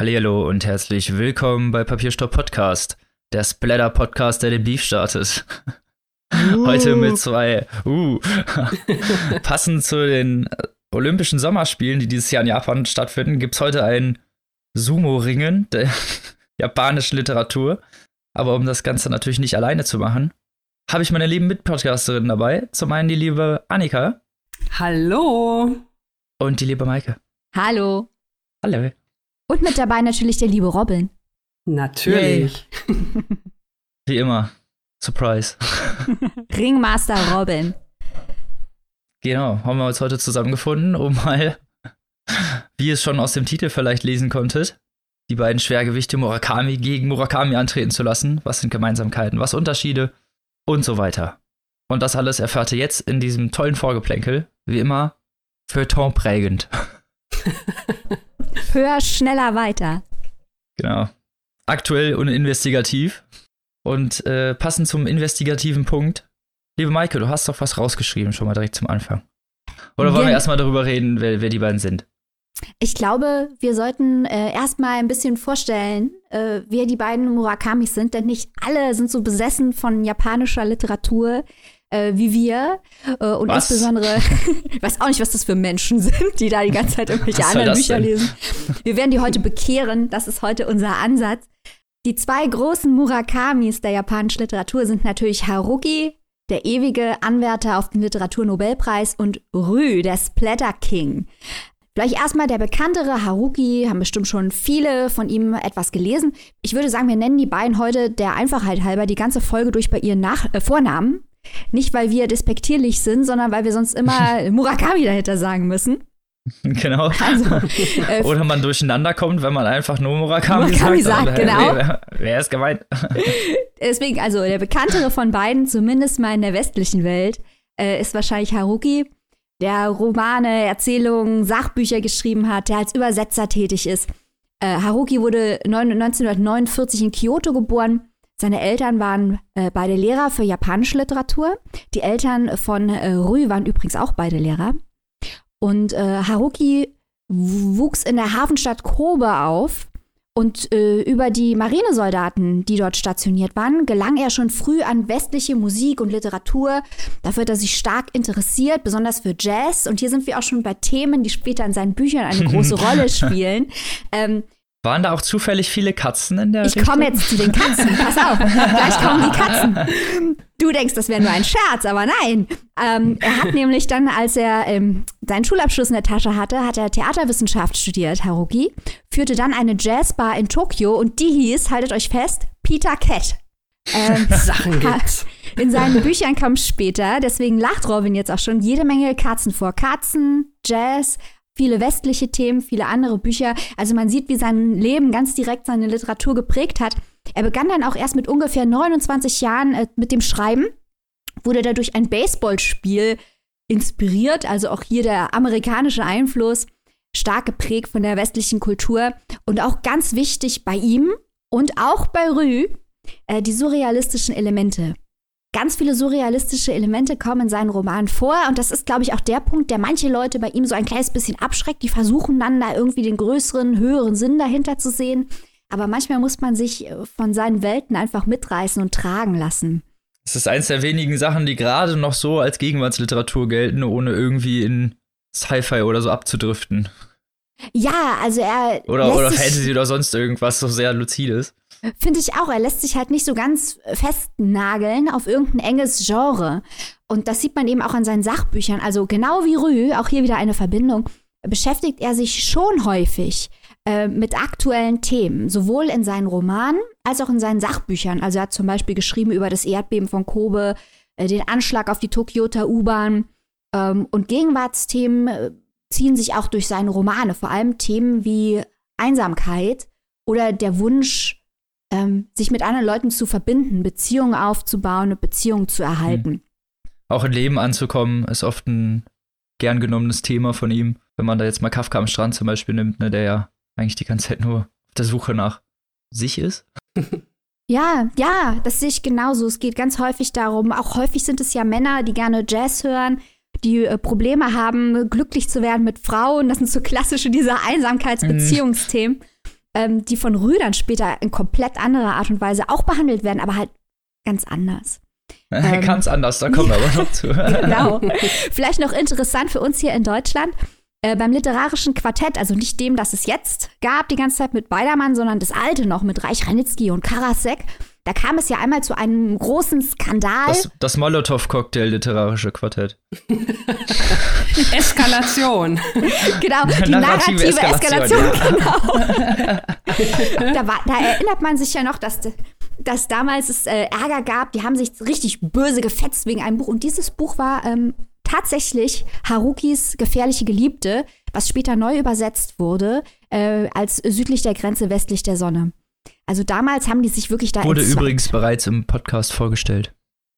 Hallihallo und herzlich willkommen bei Papierstopp Podcast, der Splatter-Podcast, der den Beef startet. Heute mit zwei, passend zu den Olympischen Sommerspielen, die dieses Jahr in Japan stattfinden, gibt es heute ein Sumo-Ringen der japanischen Literatur. Aber um das Ganze natürlich nicht alleine zu machen, habe ich meine lieben Mitpodcasterinnen dabei. Zum einen die liebe Annika. Hallo. Und die liebe Maike. Hallo. Hallo. Und mit dabei natürlich der liebe Robin. Natürlich. Yay. Wie immer. Surprise. Ringmaster Robin. Genau, haben wir uns heute zusammengefunden, um mal, wie ihr es schon aus dem Titel vielleicht lesen konntet, die beiden Schwergewichte Murakami gegen Murakami antreten zu lassen. Was sind Gemeinsamkeiten, was Unterschiede und so weiter. Und das alles erfährt ihr jetzt in diesem tollen Vorgeplänkel, wie immer, feuilletonprägend. Hör schneller weiter. Genau. Aktuell und investigativ. Und passend zum investigativen Punkt. Liebe Maike, du hast doch was rausgeschrieben, schon mal direkt zum Anfang. Oder wollen wir erstmal darüber reden, wer die beiden sind? Ich glaube, wir sollten erstmal ein bisschen vorstellen, wer die beiden Murakamis sind, denn nicht alle sind so besessen von japanischer Literatur wie wir. Und was? Insbesondere, ich weiß auch nicht, was das für Menschen sind, die da die ganze Zeit irgendwelche anderen Bücher lesen. Wir werden die heute bekehren, das ist heute unser Ansatz. Die zwei großen Murakamis der japanischen Literatur sind natürlich Haruki, der ewige Anwärter auf den Literaturnobelpreis, und Ryū, der Splatter King. Vielleicht erstmal der bekanntere Haruki, haben bestimmt schon viele von ihm etwas gelesen. Ich würde sagen, wir nennen die beiden heute der Einfachheit halber die ganze Folge durch bei ihren Vornamen. Nicht, weil wir despektierlich sind, sondern weil wir sonst immer Murakami dahinter sagen müssen. Genau. Also, oder man durcheinander kommt, wenn man einfach nur Murakami sagt. Genau. Wer ist gemeint? Deswegen, also der bekanntere von beiden, zumindest mal in der westlichen Welt, ist wahrscheinlich Haruki, der Romane, Erzählungen, Sachbücher geschrieben hat, der als Übersetzer tätig ist. Haruki wurde 1949 in Kyoto geboren. Seine Eltern waren beide Lehrer für japanische Literatur. Die Eltern von Ryū waren übrigens auch beide Lehrer. Und Haruki wuchs in der Hafenstadt Kobe auf. Und über die Marinesoldaten, die dort stationiert waren, gelang er schon früh an westliche Musik und Literatur. Dafür hat er sich stark interessiert, besonders für Jazz. Und hier sind wir auch schon bei Themen, die später in seinen Büchern eine große Rolle spielen. Waren da auch zufällig viele Katzen in der Richtung? Ich komme jetzt zu den Katzen, pass auf, gleich kommen die Katzen. Du denkst, das wäre nur ein Scherz, aber nein. Er hat nämlich dann, als er seinen Schulabschluss in der Tasche hatte, hat er Theaterwissenschaft studiert, Haruki, führte dann eine Jazzbar in Tokio und die hieß, haltet euch fest, Peter Cat. Sachen gibt's. In seinen Büchern kam später, deswegen lacht Robin jetzt auch schon, jede Menge Katzen vor. Katzen, Jazz, viele westliche Themen, viele andere Bücher. Also man sieht, wie sein Leben ganz direkt seine Literatur geprägt hat. Er begann dann auch erst mit ungefähr 29 Jahren mit dem Schreiben, wurde dadurch ein Baseballspiel inspiriert, also auch hier der amerikanische Einfluss, stark geprägt von der westlichen Kultur. Und auch ganz wichtig bei ihm und auch bei Ryū, die surrealistischen Elemente. Ganz viele surrealistische Elemente kommen in seinen Romanen vor. Und das ist, glaube ich, auch der Punkt, der manche Leute bei ihm so ein kleines bisschen abschreckt. Die versuchen dann da irgendwie den größeren, höheren Sinn dahinter zu sehen. Aber manchmal muss man sich von seinen Welten einfach mitreißen und tragen lassen. Das ist eins der wenigen Sachen, die gerade noch so als Gegenwartsliteratur gelten, ohne irgendwie in Sci-Fi oder so abzudriften. Ja, also er oder Fantasy oder sonst irgendwas so sehr luzides. Finde ich auch, er lässt sich halt nicht so ganz festnageln auf irgendein enges Genre. Und das sieht man eben auch an seinen Sachbüchern. Also genau wie Ryū, auch hier wieder eine Verbindung, beschäftigt er sich schon häufig mit aktuellen Themen. Sowohl in seinen Romanen als auch in seinen Sachbüchern. Also er hat zum Beispiel geschrieben über das Erdbeben von Kobe, den Anschlag auf die Tokioter U-Bahn. Und Gegenwartsthemen ziehen sich auch durch seine Romane. Vor allem Themen wie Einsamkeit oder der Wunsch, sich mit anderen Leuten zu verbinden, Beziehungen aufzubauen und Beziehungen zu erhalten. Auch im Leben anzukommen ist oft ein gern genommenes Thema von ihm. Wenn man da jetzt mal Kafka am Strand zum Beispiel nimmt, ne, der ja eigentlich die ganze Zeit nur auf der Suche nach sich ist. Ja, das sehe ich genauso. Es geht ganz häufig darum, auch häufig sind es ja Männer, die gerne Jazz hören, die Probleme haben, glücklich zu werden mit Frauen. Das sind so klassische dieser Einsamkeitsbeziehungsthemen. die von Rüdern später in komplett anderer Art und Weise auch behandelt werden, aber halt ganz anders. Ganz anders, da kommen wir aber noch zu. Genau. Vielleicht noch interessant für uns hier in Deutschland, beim Literarischen Quartett, also nicht dem, das es jetzt gab, die ganze Zeit mit Beidermann, sondern das alte noch mit Reich-Ranitzki und Karasek, da kam es ja einmal zu einem großen Skandal. Das Molotow-Cocktail Literarische Quartett. Eskalation. Genau, die narrative Eskalation. Genau. Da erinnert man sich ja noch, dass damals es Ärger gab. Die haben sich richtig böse gefetzt wegen einem Buch. Und dieses Buch war tatsächlich Harukis gefährliche Geliebte, was später neu übersetzt wurde als Südlich der Grenze, Westlich der Sonne. Also damals haben die sich wirklich da... Wurde übrigens bereits im Podcast vorgestellt,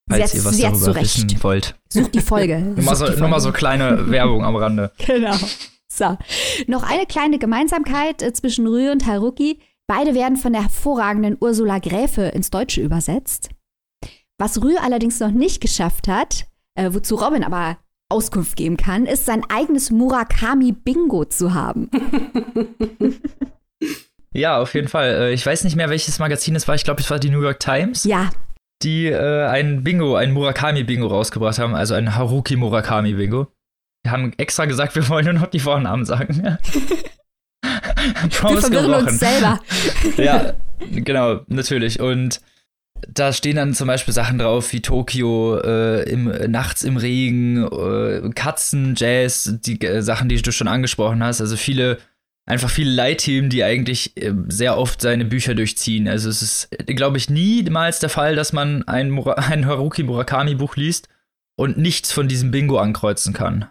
falls ihr was darüber wissen wollt. Sucht die Folge. Nur mal so kleine Werbung am Rande. Genau. So. Noch eine kleine Gemeinsamkeit zwischen Ryū und Haruki. Beide werden von der hervorragenden Ursula Gräfe ins Deutsche übersetzt. Was Ryū allerdings noch nicht geschafft hat, wozu Robin aber Auskunft geben kann, ist sein eigenes Murakami-Bingo zu haben. Ja, auf jeden Fall. Ich weiß nicht mehr, welches Magazin es war. Ich glaube, es war die New York Times. Ja. Die ein Murakami-Bingo rausgebracht haben. Also ein Haruki Murakami-Bingo. Die haben extra gesagt, wir wollen nur noch die Vornamen sagen. Wir verwirren uns selber. Ja, genau, natürlich. Und da stehen dann zum Beispiel Sachen drauf wie Tokio, nachts im Regen, Katzen, Jazz, die Sachen, die du schon angesprochen hast. Also viele Leitthemen, die eigentlich sehr oft seine Bücher durchziehen. Also es ist, glaube ich, niemals der Fall, dass man ein Haruki Murakami-Buch liest und nichts von diesem Bingo ankreuzen kann.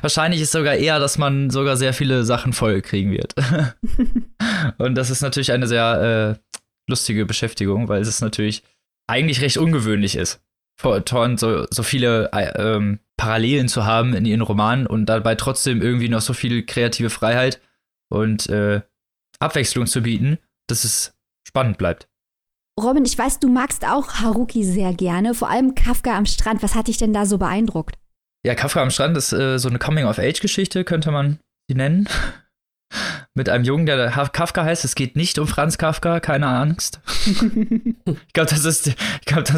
Wahrscheinlich ist sogar eher, dass man sogar sehr viele Sachen voll kriegen wird. Und das ist natürlich eine sehr lustige Beschäftigung, weil es natürlich eigentlich recht ungewöhnlich ist, vor Autoren so viele Parallelen zu haben in ihren Romanen und dabei trotzdem irgendwie noch so viel kreative Freiheit und Abwechslung zu bieten, dass es spannend bleibt. Robin, ich weiß, du magst auch Haruki sehr gerne, vor allem Kafka am Strand. Was hat dich denn da so beeindruckt? Ja, Kafka am Strand ist so eine Coming-of-Age-Geschichte, könnte man sie nennen. Mit einem Jungen, der Kafka heißt. Es geht nicht um Franz Kafka, keine Angst. Ich glaube, das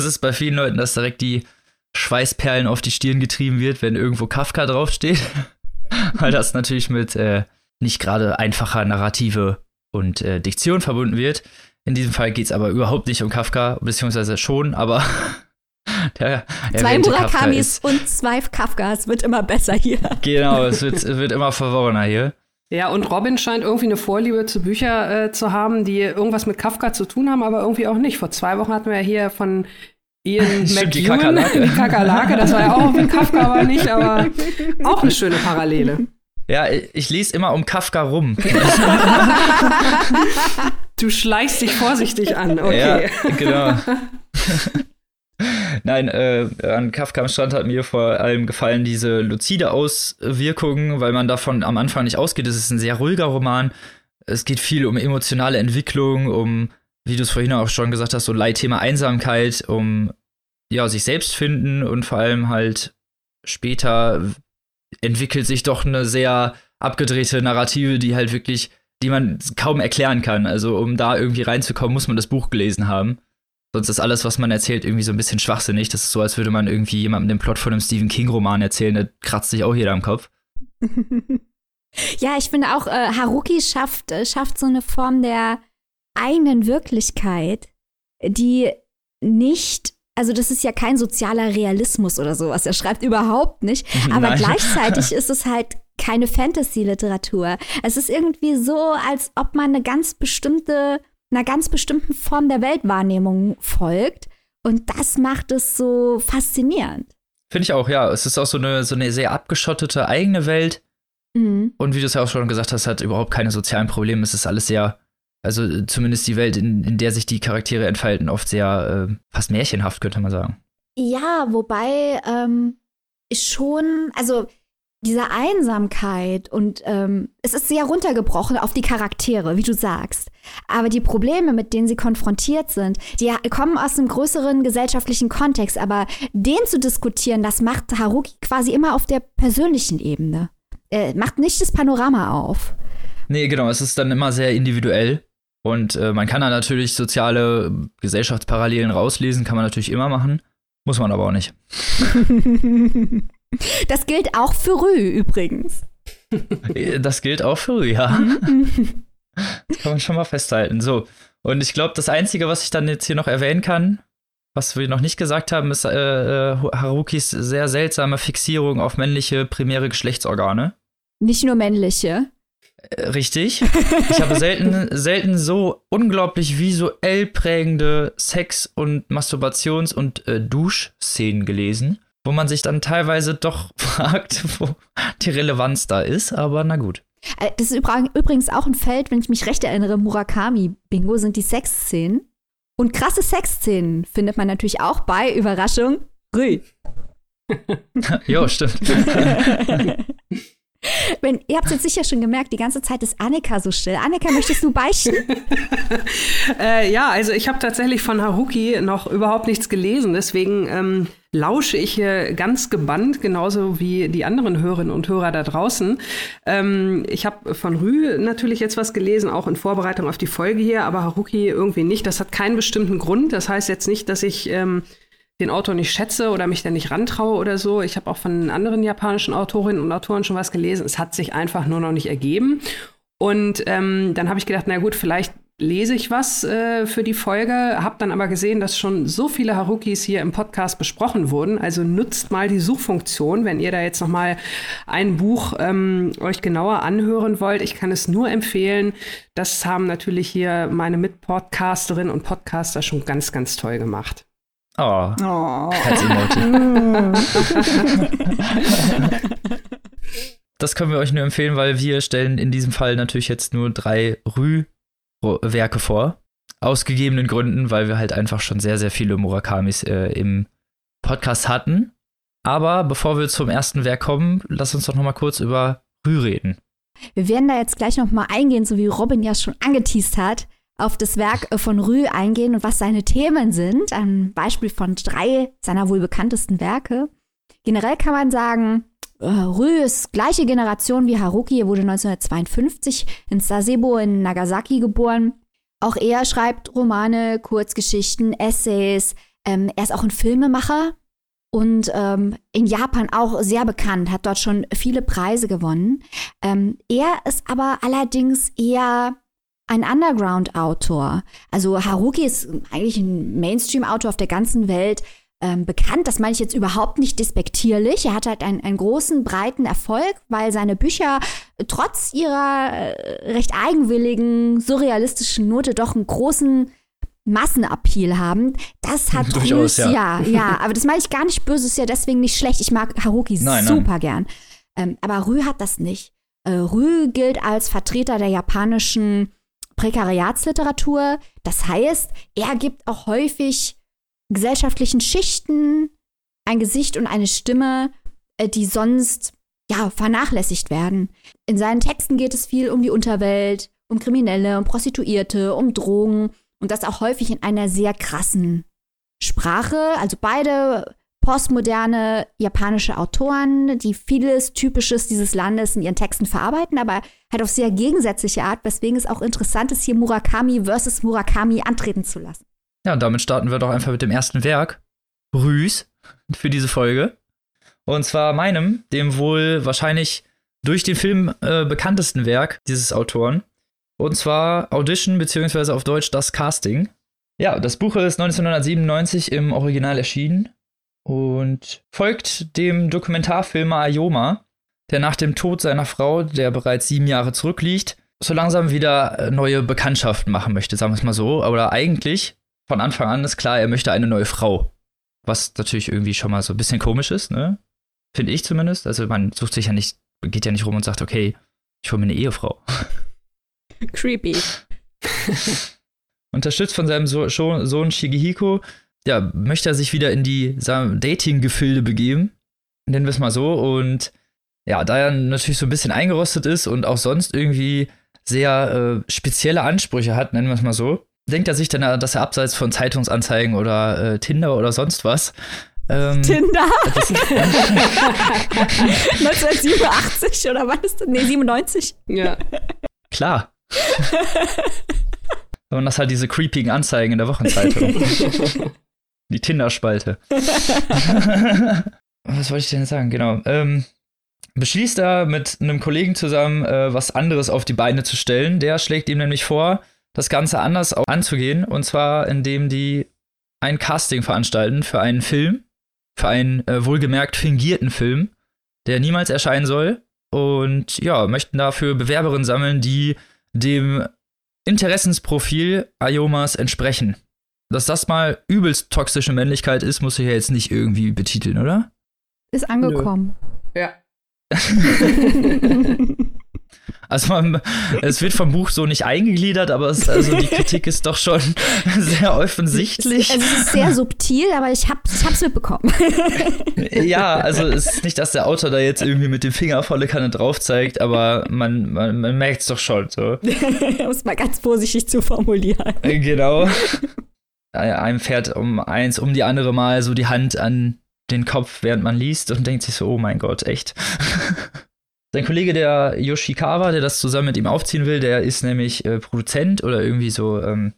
ist bei vielen Leuten, dass direkt die Schweißperlen auf die Stirn getrieben wird, wenn irgendwo Kafka draufsteht. Weil das natürlich mit nicht gerade einfacher Narrative und Diktion verbunden wird. In diesem Fall geht es aber überhaupt nicht um Kafka, beziehungsweise schon, aber zwei Murakamis und zwei Kafkas wird immer besser hier. Genau, es wird immer verworrener hier. Ja, und Robin scheint irgendwie eine Vorliebe zu Büchern zu haben, die irgendwas mit Kafka zu tun haben, aber irgendwie auch nicht. Vor 2 Wochen hatten wir ja hier von Ian McEwan die Kakerlake. Das war ja auch mit Kafka, aber nicht, aber auch eine schöne Parallele. Ja, ich lese immer um Kafka rum. Du schleichst dich vorsichtig an, okay. Ja, genau. Nein, an Kafka am Strand hat mir vor allem gefallen diese luzide Auswirkungen, weil man davon am Anfang nicht ausgeht. Es ist ein sehr ruhiger Roman. Es geht viel um emotionale Entwicklung, um, wie du es vorhin auch schon gesagt hast, so Leitthema Einsamkeit, um ja, sich selbst finden und vor allem halt später entwickelt sich doch eine sehr abgedrehte Narrative, die halt wirklich, die man kaum erklären kann. Also um da irgendwie reinzukommen, muss man das Buch gelesen haben. Sonst ist alles, was man erzählt, irgendwie so ein bisschen schwachsinnig. Das ist so, als würde man irgendwie jemandem den Plot von einem Stephen-King-Roman erzählen. Da kratzt sich auch jeder am Kopf. Ja, ich finde auch, Haruki schafft so eine Form der eigenen Wirklichkeit, die nicht, also das ist ja kein sozialer Realismus oder sowas. Er schreibt überhaupt nicht. Aber gleichzeitig ist es halt keine Fantasy-Literatur. Es ist irgendwie so, als ob man einer ganz bestimmten Form der Weltwahrnehmung folgt. Und das macht es so faszinierend. Finde ich auch, ja. Es ist auch so eine sehr abgeschottete eigene Welt. Mhm. Und wie du es ja auch schon gesagt hast, hat überhaupt keine sozialen Probleme. Es ist alles sehr, also zumindest die Welt, in der sich die Charaktere entfalten, oft sehr fast märchenhaft, könnte man sagen. Ja, wobei schon, also diese Einsamkeit und es ist sehr runtergebrochen auf die Charaktere, wie du sagst. Aber die Probleme, mit denen sie konfrontiert sind, die kommen aus einem größeren gesellschaftlichen Kontext. Aber den zu diskutieren, das macht Haruki quasi immer auf der persönlichen Ebene. Er macht nicht das Panorama auf. Nee, genau, es ist dann immer sehr individuell. Und man kann da natürlich soziale Gesellschaftsparallelen rauslesen, kann man natürlich immer machen, muss man aber auch nicht. Das gilt auch für Ryū übrigens. Das gilt auch für Ryū, ja. Das kann man schon mal festhalten. So, und ich glaube, das Einzige, was ich dann jetzt hier noch erwähnen kann, was wir noch nicht gesagt haben, ist Harukis sehr seltsame Fixierung auf männliche primäre Geschlechtsorgane. Nicht nur männliche. Richtig. Ich habe selten so unglaublich visuell prägende Sex- und Masturbations- und Duschszenen gelesen, wo man sich dann teilweise doch fragt, wo die Relevanz da ist, aber na gut. Das ist übrigens auch ein Feld, wenn ich mich recht erinnere, Murakami-Bingo sind die Sexszenen. Und krasse Sexszenen findet man natürlich auch bei, Überraschung, Ryū. Jo, stimmt. Ihr habt es jetzt sicher schon gemerkt, die ganze Zeit ist Annika so still. Annika, möchtest du beichten? Ja, also ich habe tatsächlich von Haruki noch überhaupt nichts gelesen, deswegen lausche ich hier ganz gebannt, genauso wie die anderen Hörerinnen und Hörer da draußen. Ich habe von Ryū natürlich jetzt was gelesen, auch in Vorbereitung auf die Folge hier, aber Haruki irgendwie nicht. Das hat keinen bestimmten Grund. Das heißt jetzt nicht, dass ich den Autor nicht schätze oder mich da nicht rantraue oder so. Ich habe auch von anderen japanischen Autorinnen und Autoren schon was gelesen. Es hat sich einfach nur noch nicht ergeben. Und dann habe ich gedacht, na gut, vielleicht lese ich was für die Folge, habe dann aber gesehen, dass schon so viele Harukis hier im Podcast besprochen wurden. Also nutzt mal die Suchfunktion, wenn ihr da jetzt noch mal ein Buch euch genauer anhören wollt. Ich kann es nur empfehlen. Das haben natürlich hier meine Mitpodcasterinnen und Podcaster schon ganz, ganz toll gemacht. Oh. Das können wir euch nur empfehlen, weil wir stellen in diesem Fall natürlich jetzt nur 3 Ryū-Werke vor. Aus gegebenen Gründen, weil wir halt einfach schon sehr, sehr viele Murakamis im Podcast hatten. Aber bevor wir zum ersten Werk kommen, lass uns doch noch mal kurz über Ryū reden. Wir werden da jetzt gleich noch mal eingehen, so wie Robin ja schon angeteast hat, auf das Werk von Ryū eingehen und was seine Themen sind. Ein Beispiel von 3 seiner wohl bekanntesten Werke. Generell kann man sagen, Ryū ist gleiche Generation wie Haruki. Er wurde 1952 in Sasebo in Nagasaki geboren. Auch er schreibt Romane, Kurzgeschichten, Essays. Er ist auch ein Filmemacher und in Japan auch sehr bekannt, hat dort schon viele Preise gewonnen. Er ist aber allerdings eher ein Underground-Autor. Also Haruki ist eigentlich ein Mainstream-Autor auf der ganzen Welt bekannt. Das meine ich jetzt überhaupt nicht despektierlich. Er hat halt einen großen, breiten Erfolg, weil seine Bücher trotz ihrer recht eigenwilligen, surrealistischen Note doch einen großen Massenappeal haben. Das hat durchaus, ja, aber das meine ich gar nicht böse, ist ja deswegen nicht schlecht. Ich mag Haruki super gern. Aber Ryū hat das nicht. Ryū gilt als Vertreter der japanischen Prekariatsliteratur, das heißt, er gibt auch häufig gesellschaftlichen Schichten ein Gesicht und eine Stimme, die sonst ja vernachlässigt werden. In seinen Texten geht es viel um die Unterwelt, um Kriminelle, um Prostituierte, um Drogen und das auch häufig in einer sehr krassen Sprache. Also beide postmoderne japanische Autoren, die vieles Typisches dieses Landes in ihren Texten verarbeiten, aber halt auf sehr gegensätzliche Art, weswegen es auch interessant ist, hier Murakami versus Murakami antreten zu lassen. Ja, und damit starten wir doch einfach mit dem ersten Werk, Ryūs, für diese Folge. Und zwar meinem, dem wohl wahrscheinlich durch den Film bekanntesten Werk dieses Autoren. Und zwar Audition, beziehungsweise auf Deutsch Das Casting. Ja, das Buch ist 1997 im Original erschienen und folgt dem Dokumentarfilmer Ayoma, der nach dem Tod seiner Frau, der bereits 7 Jahre zurückliegt, so langsam wieder neue Bekanntschaften machen möchte, sagen wir es mal so. Aber eigentlich, von Anfang an ist klar, er möchte eine neue Frau. Was natürlich irgendwie schon mal so ein bisschen komisch ist, ne? Finde ich zumindest. Also man sucht sich ja nicht, geht ja nicht rum und sagt, okay, ich hole mir eine Ehefrau. Creepy. Unterstützt von seinem Sohn Shigehiko, ja, möchte er sich wieder in die Dating-Gefilde begeben, nennen wir es mal so, und ja, da er natürlich so ein bisschen eingerostet ist und auch sonst irgendwie sehr spezielle Ansprüche hat, nennen wir es mal so, denkt er sich dann, dass er abseits von Zeitungsanzeigen oder Tinder oder sonst was Tinder? 1987 oder was? Nee, 97? Ja. Klar. Und das halt diese creepigen Anzeigen in der Wochenzeitung. Die Tinder-Spalte. Was wollte ich denn sagen? Genau. Beschließt er, mit einem Kollegen zusammen was anderes auf die Beine zu stellen. Der schlägt ihm nämlich vor, das Ganze anders anzugehen. Und zwar, indem die ein Casting veranstalten für einen Film. Für einen wohlgemerkt fingierten Film, der niemals erscheinen soll. Und ja, möchten dafür Bewerberinnen sammeln, die dem Interessensprofil Ayomas entsprechen. Dass das mal übelst toxische Männlichkeit ist, muss ich ja jetzt nicht irgendwie betiteln, oder? Ist angekommen. Nö. Ja. Also es wird vom Buch so nicht eingegliedert, aber die Kritik ist doch schon sehr offensichtlich. Also es ist sehr subtil, aber ich hab's mitbekommen. Ja, also es ist nicht, dass der Autor da jetzt irgendwie mit dem Finger volle Kanne drauf zeigt, aber man merkt's doch schon. So. Um es mal ganz vorsichtig zu formulieren. Genau. Einem fährt um die andere Mal so die Hand an den Kopf, während man liest und denkt sich so, oh mein Gott, echt? Sein Kollege, der Yoshikawa, der das zusammen mit ihm aufziehen will, der ist nämlich Produzent oder irgendwie so ein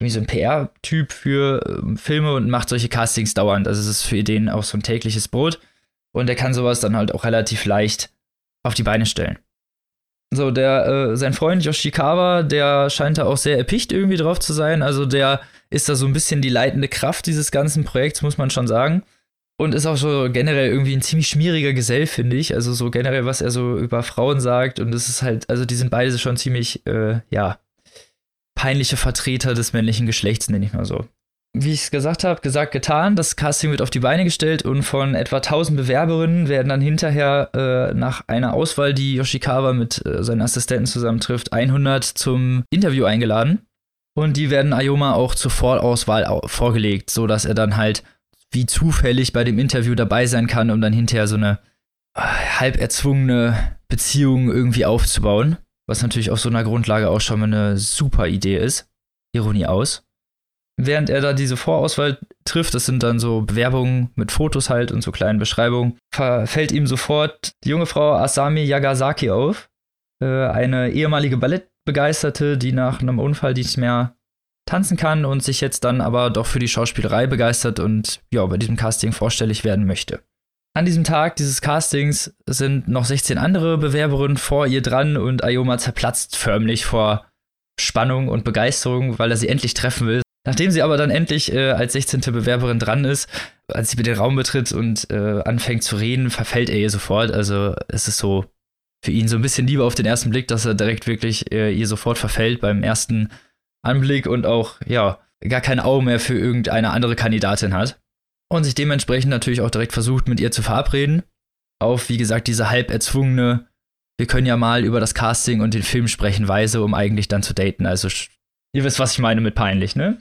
PR-Typ für Filme und macht solche Castings dauernd. Also es ist für den auch so ein tägliches Brot. Und der kann sowas dann halt auch relativ leicht auf die Beine stellen. So, sein Freund Yoshikawa, der scheint da auch sehr erpicht irgendwie drauf zu sein. Also der ist da so ein bisschen die leitende Kraft dieses ganzen Projekts, muss man schon sagen. Und ist auch so generell irgendwie ein ziemlich schmieriger Gesell, finde ich. Also so generell, was er so über Frauen sagt. Und das ist halt, also die sind beide schon ziemlich, peinliche Vertreter des männlichen Geschlechts, nenne ich mal so. Wie ich es gesagt habe, gesagt, getan. Das Casting wird auf die Beine gestellt und von etwa 1000 Bewerberinnen werden dann hinterher nach einer Auswahl, die Yoshikawa mit seinen Assistenten zusammentrifft, 100 zum Interview eingeladen. Und die werden Ayoma auch zur Vorauswahl vorgelegt, sodass er dann halt wie zufällig bei dem Interview dabei sein kann, um dann hinterher so eine halb erzwungene Beziehung irgendwie aufzubauen. Was natürlich auf so einer Grundlage auch schon mal eine super Idee ist. Ironie aus. Während er da diese Vorauswahl trifft, das sind dann so Bewerbungen mit Fotos halt und so kleinen Beschreibungen, fällt ihm sofort die junge Frau Asami Yagasaki auf. Eine ehemalige Ballettbegeisterte, die nach einem Unfall nicht mehr tanzen kann und sich jetzt dann aber doch für die Schauspielerei begeistert und ja, bei diesem Casting vorstellig werden möchte. An diesem Tag dieses Castings sind noch 16 andere Bewerberinnen vor ihr dran und Ayoma zerplatzt förmlich vor Spannung und Begeisterung, weil er sie endlich treffen will. Nachdem sie aber dann endlich als 16. Bewerberin dran ist, als sie mit den Raum betritt und anfängt zu reden, verfällt er ihr sofort. Also es ist so für ihn so ein bisschen Liebe auf den ersten Blick, dass er direkt wirklich ihr sofort verfällt beim ersten Anblick und auch, ja, gar kein Auge mehr für irgendeine andere Kandidatin hat. Und sich dementsprechend natürlich auch direkt versucht, mit ihr zu verabreden. Auf, wie gesagt, diese halb erzwungene, wir können ja mal über das Casting und den Film sprechen, Weise, um eigentlich dann zu daten. Also, ihr wisst, was ich meine mit peinlich, ne?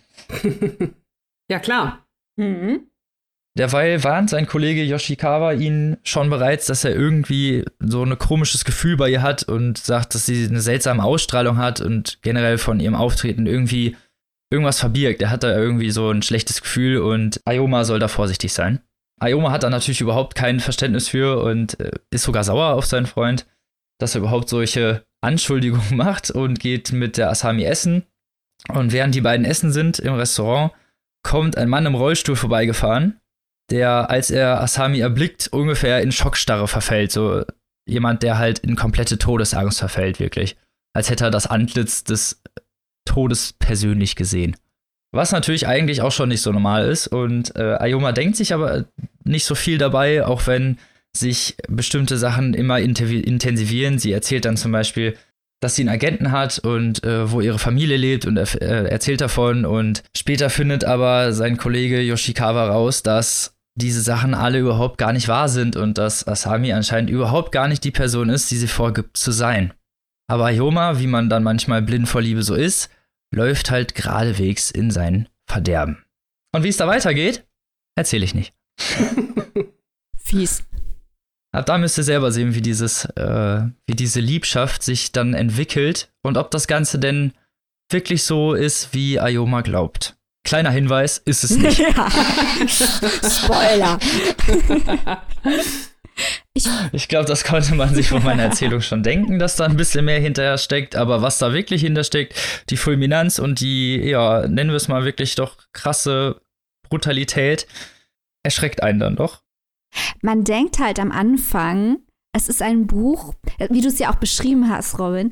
Ja, klar. Mhm. Derweil warnt sein Kollege Yoshikawa ihn schon bereits, dass er irgendwie so ein komisches Gefühl bei ihr hat und sagt, dass sie eine seltsame Ausstrahlung hat und generell von ihrem Auftreten irgendwie irgendwas verbirgt. Er hat da irgendwie so ein schlechtes Gefühl und Ayoma soll da vorsichtig sein. Ayoma hat da natürlich überhaupt kein Verständnis für und ist sogar sauer auf seinen Freund, dass er überhaupt solche Anschuldigungen macht und geht mit der Asami essen. Und während die beiden essen sind im Restaurant, kommt ein Mann im Rollstuhl vorbeigefahren, der, als er Asami erblickt, ungefähr in Schockstarre verfällt. So jemand, der halt in komplette Todesangst verfällt, wirklich. Als hätte er das Antlitz des Todes persönlich gesehen. Was natürlich eigentlich auch schon nicht so normal ist. Und Ayoma denkt sich aber nicht so viel dabei, auch wenn sich bestimmte Sachen immer intensivieren. Sie erzählt dann zum Beispiel, dass sie einen Agenten hat und wo ihre Familie lebt und erzählt davon. Und später findet aber sein Kollege Yoshikawa raus, dass diese Sachen alle überhaupt gar nicht wahr sind und dass Asami anscheinend überhaupt gar nicht die Person ist, die sie vorgibt zu sein. Aber Ayoma, wie man dann manchmal blind vor Liebe so ist, läuft halt geradewegs in sein Verderben. Und wie es da weitergeht, erzähle ich nicht. Fies. Ab da müsst ihr selber sehen, wie diese Liebschaft sich dann entwickelt und ob das Ganze denn wirklich so ist, wie Ayoma glaubt. Kleiner Hinweis, ist es nicht. Ja. Spoiler. Ich glaube, das konnte man sich von meiner Erzählung schon denken, dass da ein bisschen mehr hinterher steckt. Aber was da wirklich hintersteckt, die Fulminanz und die, ja, nennen wir es mal wirklich doch krasse Brutalität, erschreckt einen dann doch. Man denkt halt am Anfang, es ist ein Buch, wie du es ja auch beschrieben hast, Robin,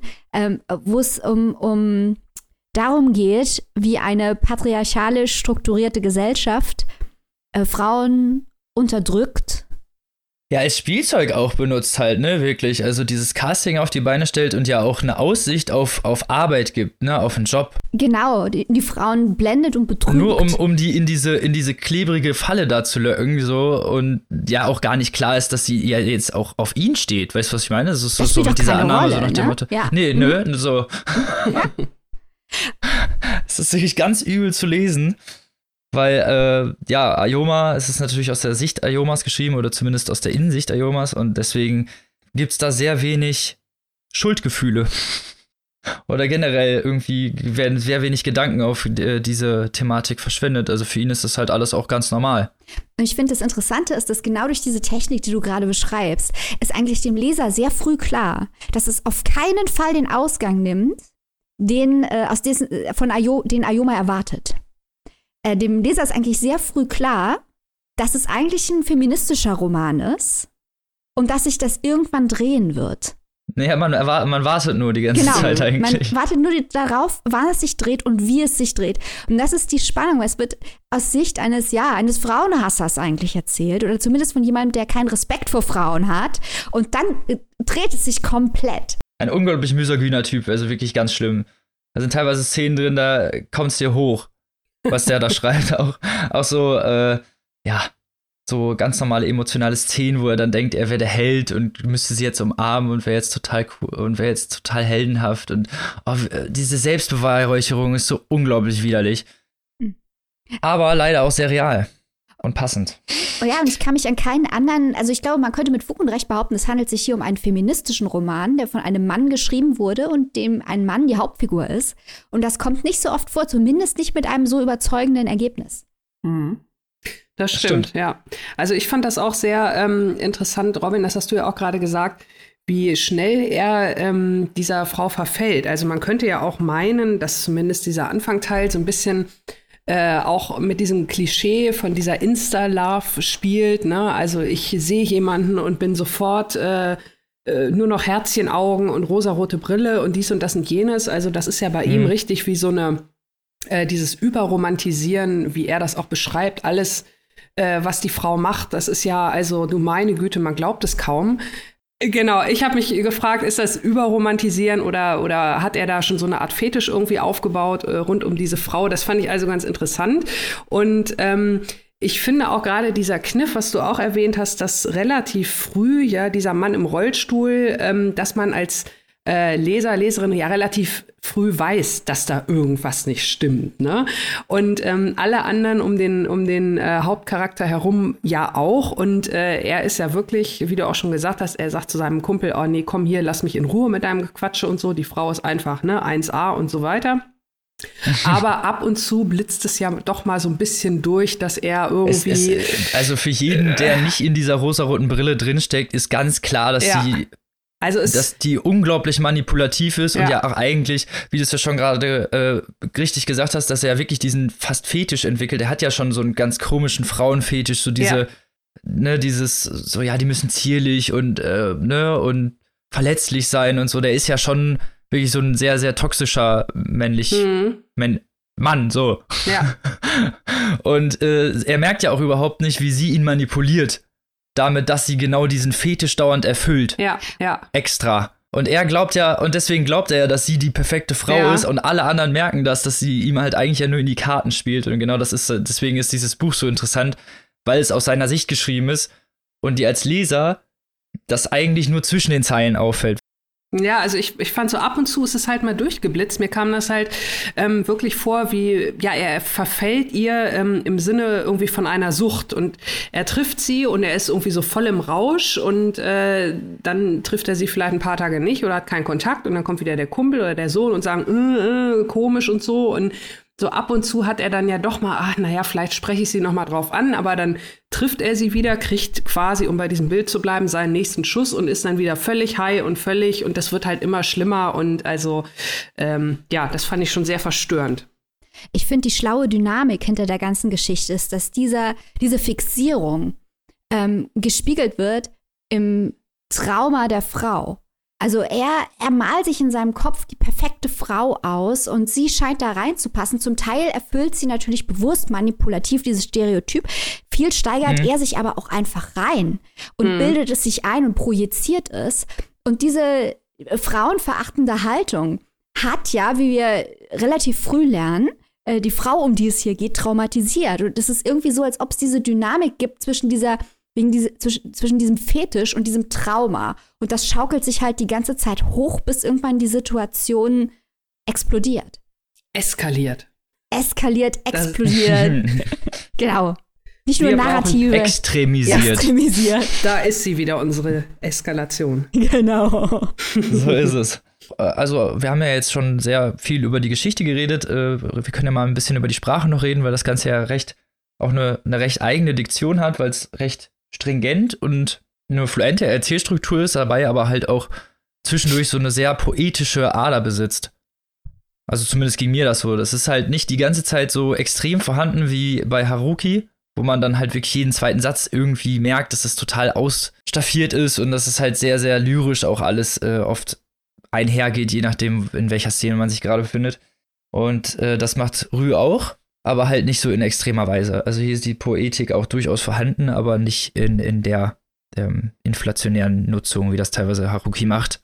wo es um darum geht, wie eine patriarchalisch strukturierte Gesellschaft Frauen unterdrückt. Ja, als Spielzeug auch benutzt halt, ne, wirklich. Also dieses Casting auf die Beine stellt und ja auch eine Aussicht auf Arbeit gibt, ne, auf einen Job. Genau, die Frauen blendet und betrügt. Nur um die in diese klebrige Falle da zu löcken, so. Und ja auch gar nicht klar ist, dass sie ja jetzt auch auf ihn steht. Weißt du, was ich meine? Das ist so mit dieser Annahme, Rolle, so nach dem Motto. Ja. Nee, nö, so. Ja. Das ist wirklich ganz übel zu lesen. Weil, ja, Ayoma, es ist natürlich aus der Sicht Ayomas geschrieben oder zumindest aus der Innensicht Ayomas und deswegen gibt es da sehr wenig Schuldgefühle oder generell irgendwie werden sehr wenig Gedanken auf diese Thematik verschwendet. Also für ihn ist das halt alles auch ganz normal. Und ich finde, das Interessante ist, dass genau durch diese Technik, die du gerade beschreibst, ist eigentlich dem Leser sehr früh klar, dass es auf keinen Fall den Ausgang nimmt, den Ayoma erwartet. Dem Leser ist eigentlich sehr früh klar, dass es eigentlich ein feministischer Roman ist und dass sich das irgendwann drehen wird. Naja, man wartet nur die ganze Zeit eigentlich. Man wartet nur darauf, wann es sich dreht und wie es sich dreht. Und das ist die Spannung, weil es wird aus Sicht eines Frauenhassers eigentlich erzählt oder zumindest von jemandem, der keinen Respekt vor Frauen hat. Und dann dreht es sich komplett. Ein unglaublich misogyner Typ, also wirklich ganz schlimm. Da sind teilweise Szenen drin, da kommt es dir hoch. Was der da schreibt, auch so, ja, so ganz normale emotionale Szenen, wo er dann denkt, er wäre der Held und müsste sie jetzt umarmen und wäre jetzt total cool und wäre jetzt total heldenhaft und diese Selbstbeweihräucherung ist so unglaublich widerlich. Aber leider auch sehr real und passend. Oh ja, und ich kann mich an keinen anderen, also ich glaube, man könnte mit Fug und Recht behaupten, es handelt sich hier um einen feministischen Roman, der von einem Mann geschrieben wurde und dem ein Mann die Hauptfigur ist. Und das kommt nicht so oft vor, zumindest nicht mit einem so überzeugenden Ergebnis. Mhm. Das stimmt, ja. Also ich fand das auch sehr interessant, Robin, das hast du ja auch gerade gesagt, wie schnell er dieser Frau verfällt. Also man könnte ja auch meinen, dass zumindest dieser Anfangteil so ein bisschen auch mit diesem Klischee von dieser Insta-Love spielt, ne? Also ich sehe jemanden und bin sofort nur noch Herzchenaugen und rosarote Brille und dies und das und jenes. Also das ist ja bei ihm richtig wie so eine, dieses Überromantisieren, wie er das auch beschreibt, alles, was die Frau macht, das ist ja, also du meine Güte, man glaubt es kaum. Genau, ich habe mich gefragt, ist das Überromantisieren oder hat er da schon so eine Art Fetisch irgendwie aufgebaut rund um diese Frau? Das fand ich also ganz interessant. Und ich finde auch gerade dieser Kniff, was du auch erwähnt hast, dass relativ früh ja dieser Mann im Rollstuhl, dass man als Leser, Leserin ja relativ früh weiß, dass da irgendwas nicht stimmt, ne? Und alle anderen um den Hauptcharakter herum ja auch. Und er ist ja wirklich, wie du auch schon gesagt hast, er sagt zu seinem Kumpel, oh nee, komm hier, lass mich in Ruhe mit deinem Gequatsche und so. Die Frau ist einfach, ne, 1A und so weiter. Aber ab und zu blitzt es ja doch mal so ein bisschen durch, dass er irgendwie... Also für jeden, der nicht in dieser rosaroten Brille drinsteckt, ist ganz klar, dass sie... Also dass die unglaublich manipulativ ist und ja auch eigentlich, wie du es ja schon gerade richtig gesagt hast, dass er ja wirklich diesen fast Fetisch entwickelt. Er hat ja schon so einen ganz komischen Frauenfetisch, so diese, ne, dieses, so ja, die müssen zierlich und, ne, und verletzlich sein und so. Der ist ja schon wirklich so ein sehr, sehr toxischer Mann, so. Ja. Und er merkt ja auch überhaupt nicht, wie sie ihn manipuliert. Damit, dass sie genau diesen Fetisch dauernd erfüllt. Ja, ja. Extra. Und er glaubt ja, und deswegen glaubt er ja, dass sie die perfekte Frau ist und alle anderen merken das, dass sie ihm halt eigentlich ja nur in die Karten spielt. Und genau das ist, deswegen ist dieses Buch so interessant, weil es aus seiner Sicht geschrieben ist und dir als Leser das eigentlich nur zwischen den Zeilen auffällt. Ja, also ich fand so ab und zu ist es halt mal durchgeblitzt. Mir kam das halt wirklich vor, wie, ja, er verfällt ihr im Sinne irgendwie von einer Sucht und er trifft sie und er ist irgendwie so voll im Rausch und dann trifft er sie vielleicht ein paar Tage nicht oder hat keinen Kontakt und dann kommt wieder der Kumpel oder der Sohn und sagen, komisch und so und so ab und zu hat er dann ja doch mal, vielleicht spreche ich sie noch mal drauf an, aber dann trifft er sie wieder, kriegt quasi, um bei diesem Bild zu bleiben, seinen nächsten Schuss und ist dann wieder völlig high und völlig, und das wird halt immer schlimmer und also, das fand ich schon sehr verstörend. Ich finde, die schlaue Dynamik hinter der ganzen Geschichte ist, dass diese Fixierung gespiegelt wird im Trauma der Frau. Also er malt sich in seinem Kopf die perfekte Frau aus und sie scheint da reinzupassen. Zum Teil erfüllt sie natürlich bewusst manipulativ dieses Stereotyp. Viel steigert er sich aber auch einfach rein und bildet es sich ein und projiziert es. Und diese frauenverachtende Haltung hat ja, wie wir relativ früh lernen, die Frau, um die es hier geht, traumatisiert. Und es ist irgendwie so, als ob es diese Dynamik gibt zwischen diesem Fetisch und diesem Trauma. Und das schaukelt sich halt die ganze Zeit hoch, bis irgendwann die Situation explodiert. Explodiert. Genau. Nicht nur narrativ. Extremisiert. Da ist sie wieder, unsere Eskalation. Genau. So ist es. Also, wir haben ja jetzt schon sehr viel über die Geschichte geredet. Wir können ja mal ein bisschen über die Sprache noch reden, weil das Ganze ja eine recht eigene Diktion hat, weil es recht stringent und eine fluente Erzählstruktur ist, dabei aber halt auch zwischendurch so eine sehr poetische Ader besitzt. Also zumindest ging mir das so. Das ist halt nicht die ganze Zeit so extrem vorhanden wie bei Haruki, wo man dann halt wirklich jeden zweiten Satz irgendwie merkt, dass es total ausstaffiert ist und dass es halt sehr, sehr lyrisch auch alles oft einhergeht, je nachdem, in welcher Szene man sich gerade befindet. Und das macht Ryū auch, aber halt nicht so in extremer Weise. Also hier ist die Poetik auch durchaus vorhanden, aber nicht in der inflationären Nutzung, wie das teilweise Haruki macht.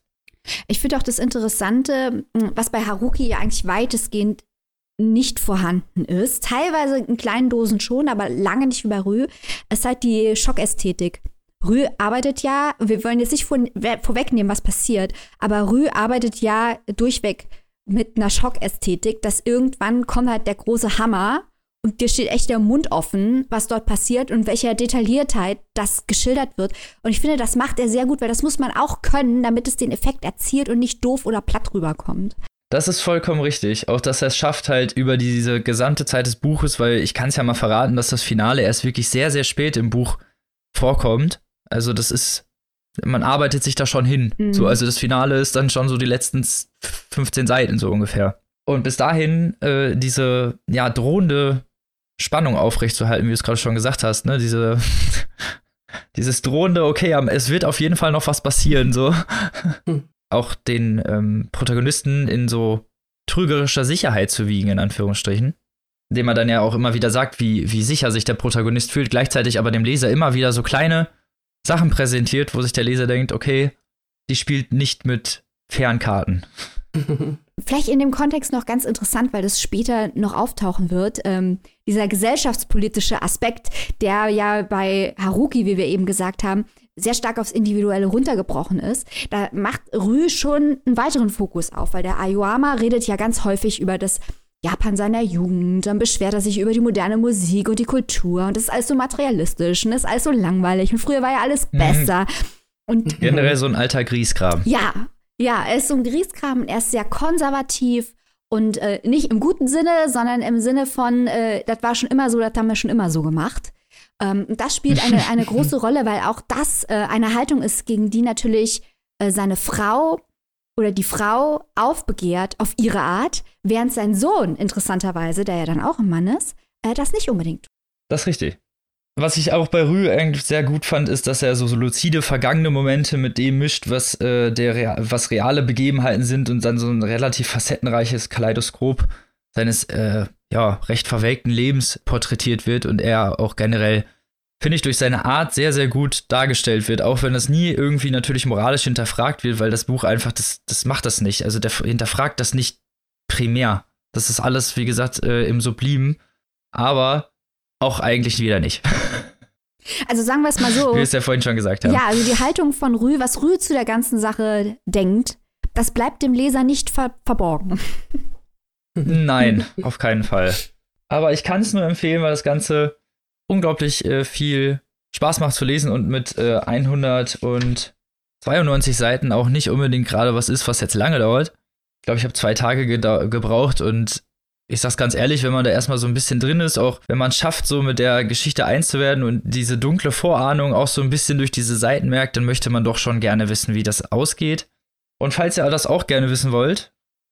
Ich finde auch das Interessante, was bei Haruki ja eigentlich weitestgehend nicht vorhanden ist, teilweise in kleinen Dosen schon, aber lange nicht wie bei Ryū, ist halt die Schockästhetik. Ryū arbeitet ja, wir wollen jetzt nicht vorwegnehmen, was passiert, aber Ryū arbeitet ja durchweg mit einer Schockästhetik, dass irgendwann kommt halt der große Hammer und dir steht echt der Mund offen, was dort passiert und welcher Detailliertheit das geschildert wird. Und ich finde, das macht er sehr gut, weil das muss man auch können, damit es den Effekt erzielt und nicht doof oder platt rüberkommt. Das ist vollkommen richtig. Auch, dass er es schafft halt über diese gesamte Zeit des Buches, weil ich kann es ja mal verraten, dass das Finale erst wirklich sehr, sehr spät im Buch vorkommt. Also das ist, man arbeitet sich da schon hin. Mhm. So, also das Finale ist dann schon so die letzten 15 Seiten so ungefähr. Und bis dahin diese drohende Spannung aufrechtzuerhalten, wie du es gerade schon gesagt hast, ne? Dieses drohende, okay, es wird auf jeden Fall noch was passieren, so. Mhm. Auch den Protagonisten in so trügerischer Sicherheit zu wiegen, in Anführungsstrichen. Indem man dann ja auch immer wieder sagt, wie sicher sich der Protagonist fühlt, gleichzeitig aber dem Leser immer wieder so kleine Sachen präsentiert, wo sich der Leser denkt, okay, die spielt nicht mit fairen Karten. Vielleicht in dem Kontext noch ganz interessant, weil das später noch auftauchen wird, dieser gesellschaftspolitische Aspekt, der ja bei Haruki, wie wir eben gesagt haben, sehr stark aufs Individuelle runtergebrochen ist. Da macht Ryū schon einen weiteren Fokus auf, weil der Aoyama redet ja ganz häufig über das Japan seiner Jugend, dann beschwert er sich über die moderne Musik und die Kultur und das ist alles so materialistisch und das ist alles so langweilig und früher war ja alles besser. Und generell so ein alter Grieskram. Ja, er ist so ein Grieskram und er ist sehr konservativ und nicht im guten Sinne, sondern im Sinne von, das war schon immer so, das haben wir schon immer so gemacht. Das spielt eine große Rolle, weil auch das eine Haltung ist, gegen die natürlich seine Frau oder die Frau aufbegehrt auf ihre Art, während sein Sohn, interessanterweise, der ja dann auch ein Mann ist, das nicht unbedingt tut. Das ist richtig. Was ich auch bei Ryū eigentlich sehr gut fand, ist, dass er so luzide vergangene Momente mit dem mischt, was, was reale Begebenheiten sind und dann so ein relativ facettenreiches Kaleidoskop seines recht verwelkten Lebens porträtiert wird und er auch generell, finde ich, durch seine Art sehr, sehr gut dargestellt wird, auch wenn das nie irgendwie natürlich moralisch hinterfragt wird, weil das Buch einfach, das macht das nicht. Also der hinterfragt das nicht primär. Das ist alles, wie gesagt, im Sublimen, aber auch eigentlich wieder nicht. Also sagen wir es mal so. Wie wir es ja vorhin schon gesagt haben. Ja, also die Haltung von Ryū, was Ryū zu der ganzen Sache denkt, das bleibt dem Leser nicht verborgen. Nein, auf keinen Fall. Aber ich kann es nur empfehlen, weil das Ganze unglaublich viel Spaß macht zu lesen und mit 192 Seiten auch nicht unbedingt gerade was ist, was jetzt lange dauert. Ich glaube, ich habe 2 Tage gebraucht und ich sag's ganz ehrlich, wenn man da erstmal so ein bisschen drin ist, auch wenn man es schafft, so mit der Geschichte einzuwerden und diese dunkle Vorahnung auch so ein bisschen durch diese Seiten merkt, dann möchte man doch schon gerne wissen, wie das ausgeht. Und falls ihr das auch gerne wissen wollt,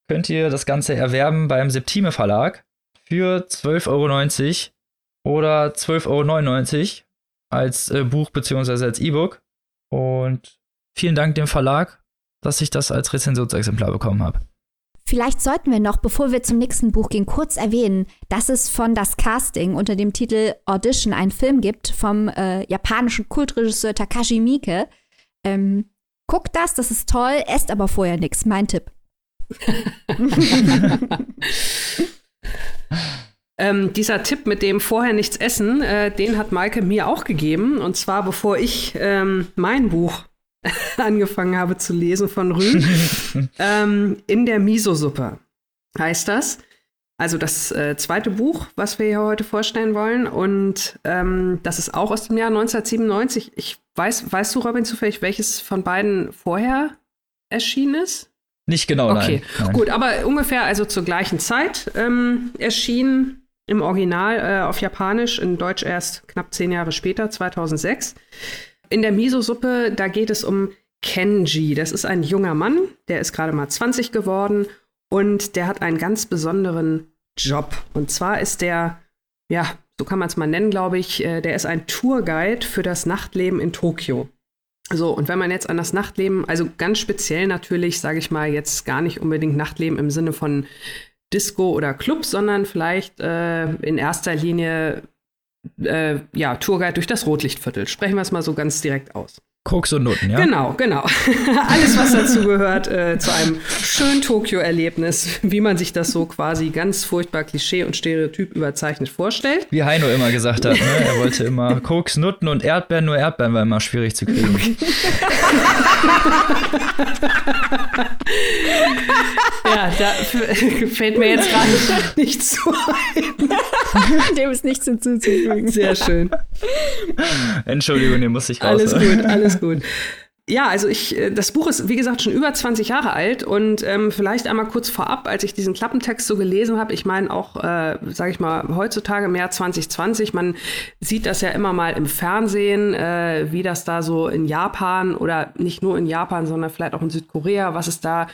könnt ihr das Ganze erwerben beim Septime Verlag für 12,90 € oder 12,99 € als Buch bzw. als E-Book. Und vielen Dank dem Verlag, dass ich das als Rezensionsexemplar bekommen habe. Vielleicht sollten wir noch, bevor wir zum nächsten Buch gehen, kurz erwähnen, dass es von Das Casting unter dem Titel Audition einen Film gibt vom japanischen Kultregisseur Takashi Miike. Guckt das ist toll, esst aber vorher nichts, mein Tipp. Dieser Tipp mit dem vorher nichts essen, den hat Maike mir auch gegeben. Und zwar, bevor ich mein Buch angefangen habe zu lesen von Ryū. In der Miso-Suppe heißt das. Also das zweite Buch, was wir hier heute vorstellen wollen. Und das ist auch aus dem Jahr 1997. Weißt du, Robin, zufällig, welches von beiden vorher erschienen ist? Nicht genau, okay. Nein. Gut, aber ungefähr also zur gleichen Zeit erschien im Original auf Japanisch, in Deutsch erst knapp 10 Jahre später, 2006. In der Miso-Suppe, da geht es um Kenji. Das ist ein junger Mann, der ist gerade mal 20 geworden und der hat einen ganz besonderen Job. Und zwar ist der, ja, so kann man es mal nennen, glaube ich, der ist ein Tourguide für das Nachtleben in Tokio. So, und wenn man jetzt an das Nachtleben, also ganz speziell natürlich, sage ich mal, jetzt gar nicht unbedingt Nachtleben im Sinne von Disco oder Club, sondern vielleicht in erster Linie, Tourguide durch das Rotlichtviertel. Sprechen wir es mal so ganz direkt aus. Koks und Nutten, ja? Genau. Alles, was dazu gehört, zu einem schönen Tokio-Erlebnis, wie man sich das so quasi ganz furchtbar klischee- und stereotyp überzeichnet vorstellt. Wie Heino immer gesagt hat, ne? Er wollte immer Koks, Nutten und Erdbeeren, nur Erdbeeren war immer schwierig zu kriegen. Ja, da fällt mir jetzt gerade nicht zu ein. Dem ist nichts hinzuzufügen. Sehr schön. Entschuldigung, den muss ich raus. Alles gut. Ja, also das Buch ist, wie gesagt, schon über 20 Jahre alt und vielleicht einmal kurz vorab, als ich diesen Klappentext so gelesen habe, ich meine auch, sage ich mal, heutzutage im Jahr 2020, man sieht das ja immer mal im Fernsehen, wie das da so in Japan oder nicht nur in Japan, sondern vielleicht auch in Südkorea, was es da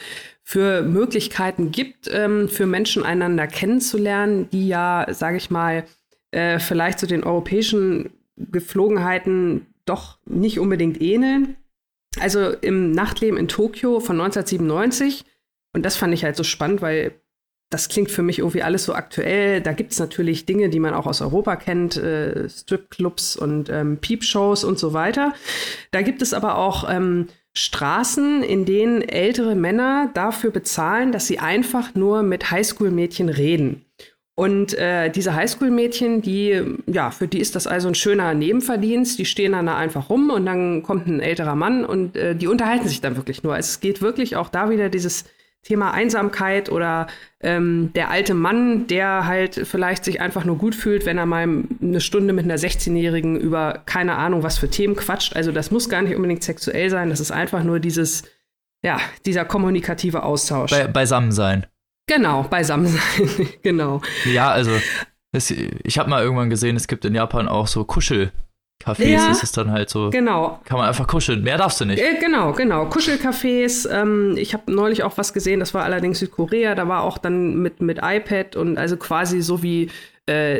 für Möglichkeiten gibt, für Menschen einander kennenzulernen, die ja, sage ich mal, vielleicht zu so den europäischen Gepflogenheiten doch nicht unbedingt ähneln. Also im Nachtleben in Tokio von 1997, und das fand ich halt so spannend, weil das klingt für mich irgendwie alles so aktuell. Da gibt es natürlich Dinge, die man auch aus Europa kennt, Stripclubs und Peepshows und so weiter. Da gibt es aber auch Straßen, in denen ältere Männer dafür bezahlen, dass sie einfach nur mit Highschool-Mädchen reden. Und diese Highschool-Mädchen, für die ist das also ein schöner Nebenverdienst, die stehen dann da einfach rum und dann kommt ein älterer Mann und die unterhalten sich dann wirklich nur. Es geht wirklich auch da wieder dieses Thema Einsamkeit oder der alte Mann, der halt vielleicht sich einfach nur gut fühlt, wenn er mal eine Stunde mit einer 16-Jährigen über keine Ahnung was für Themen quatscht. Also das muss gar nicht unbedingt sexuell sein, das ist einfach nur dieser kommunikative Austausch. Beisammensein. Genau, beisammen sein, genau. Ja, also ich habe mal irgendwann gesehen, es gibt in Japan auch so Kuschelcafés, ist es dann halt so, genau. Kann man einfach kuscheln, mehr darfst du nicht. Genau, Kuschelcafés, ich habe neulich auch was gesehen, das war allerdings Südkorea, da war auch dann mit iPad und also quasi so wie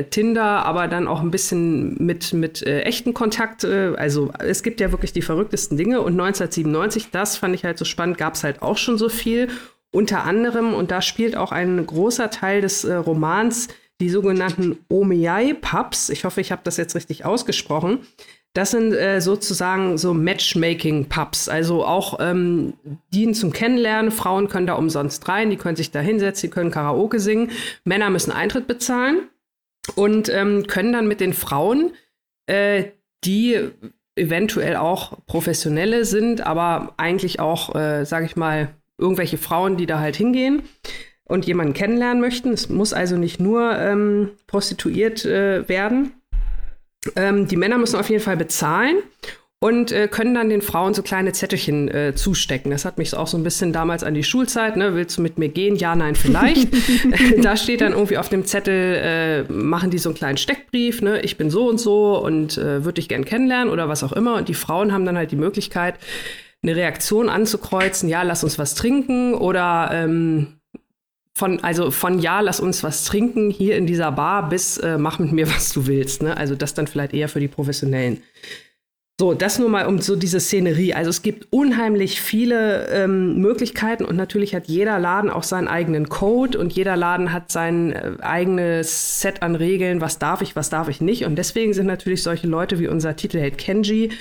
Tinder, aber dann auch ein bisschen mit echten Kontakt, also es gibt ja wirklich die verrücktesten Dinge und 1997, das fand ich halt so spannend, gab es halt auch schon so viel. Unter anderem, und da spielt auch ein großer Teil des Romans, die sogenannten Omiyai-Pubs. Ich hoffe, ich habe das jetzt richtig ausgesprochen. Das sind sozusagen so Matchmaking-Pubs. Also auch dienen zum Kennenlernen. Frauen können da umsonst rein, die können sich da hinsetzen, die können Karaoke singen. Männer müssen Eintritt bezahlen und können dann mit den Frauen, die eventuell auch Professionelle sind, aber eigentlich auch, sage ich mal, irgendwelche Frauen, die da halt hingehen und jemanden kennenlernen möchten. Es muss also nicht nur prostituiert werden. Die Männer müssen auf jeden Fall bezahlen. und können dann den Frauen so kleine Zettelchen zustecken. Das hat mich auch so ein bisschen damals an die Schulzeit, ne? Willst du mit mir gehen? Ja, nein, vielleicht. Da steht dann irgendwie auf dem Zettel, machen die so einen kleinen Steckbrief, ne? Ich bin so und würde dich gern kennenlernen oder was auch immer. Und die Frauen haben dann halt die Möglichkeit, eine Reaktion anzukreuzen, ja, lass uns was trinken oder von ja, lass uns was trinken hier in dieser Bar bis mach mit mir, was du willst. Ne? Also das dann vielleicht eher für die Professionellen. So, das nur mal um so diese Szenerie. Also es gibt unheimlich viele Möglichkeiten und natürlich hat jeder Laden auch seinen eigenen Code und jeder Laden hat sein eigenes Set an Regeln, was darf ich nicht. Und deswegen sind natürlich solche Leute wie unser Titelheld Kenji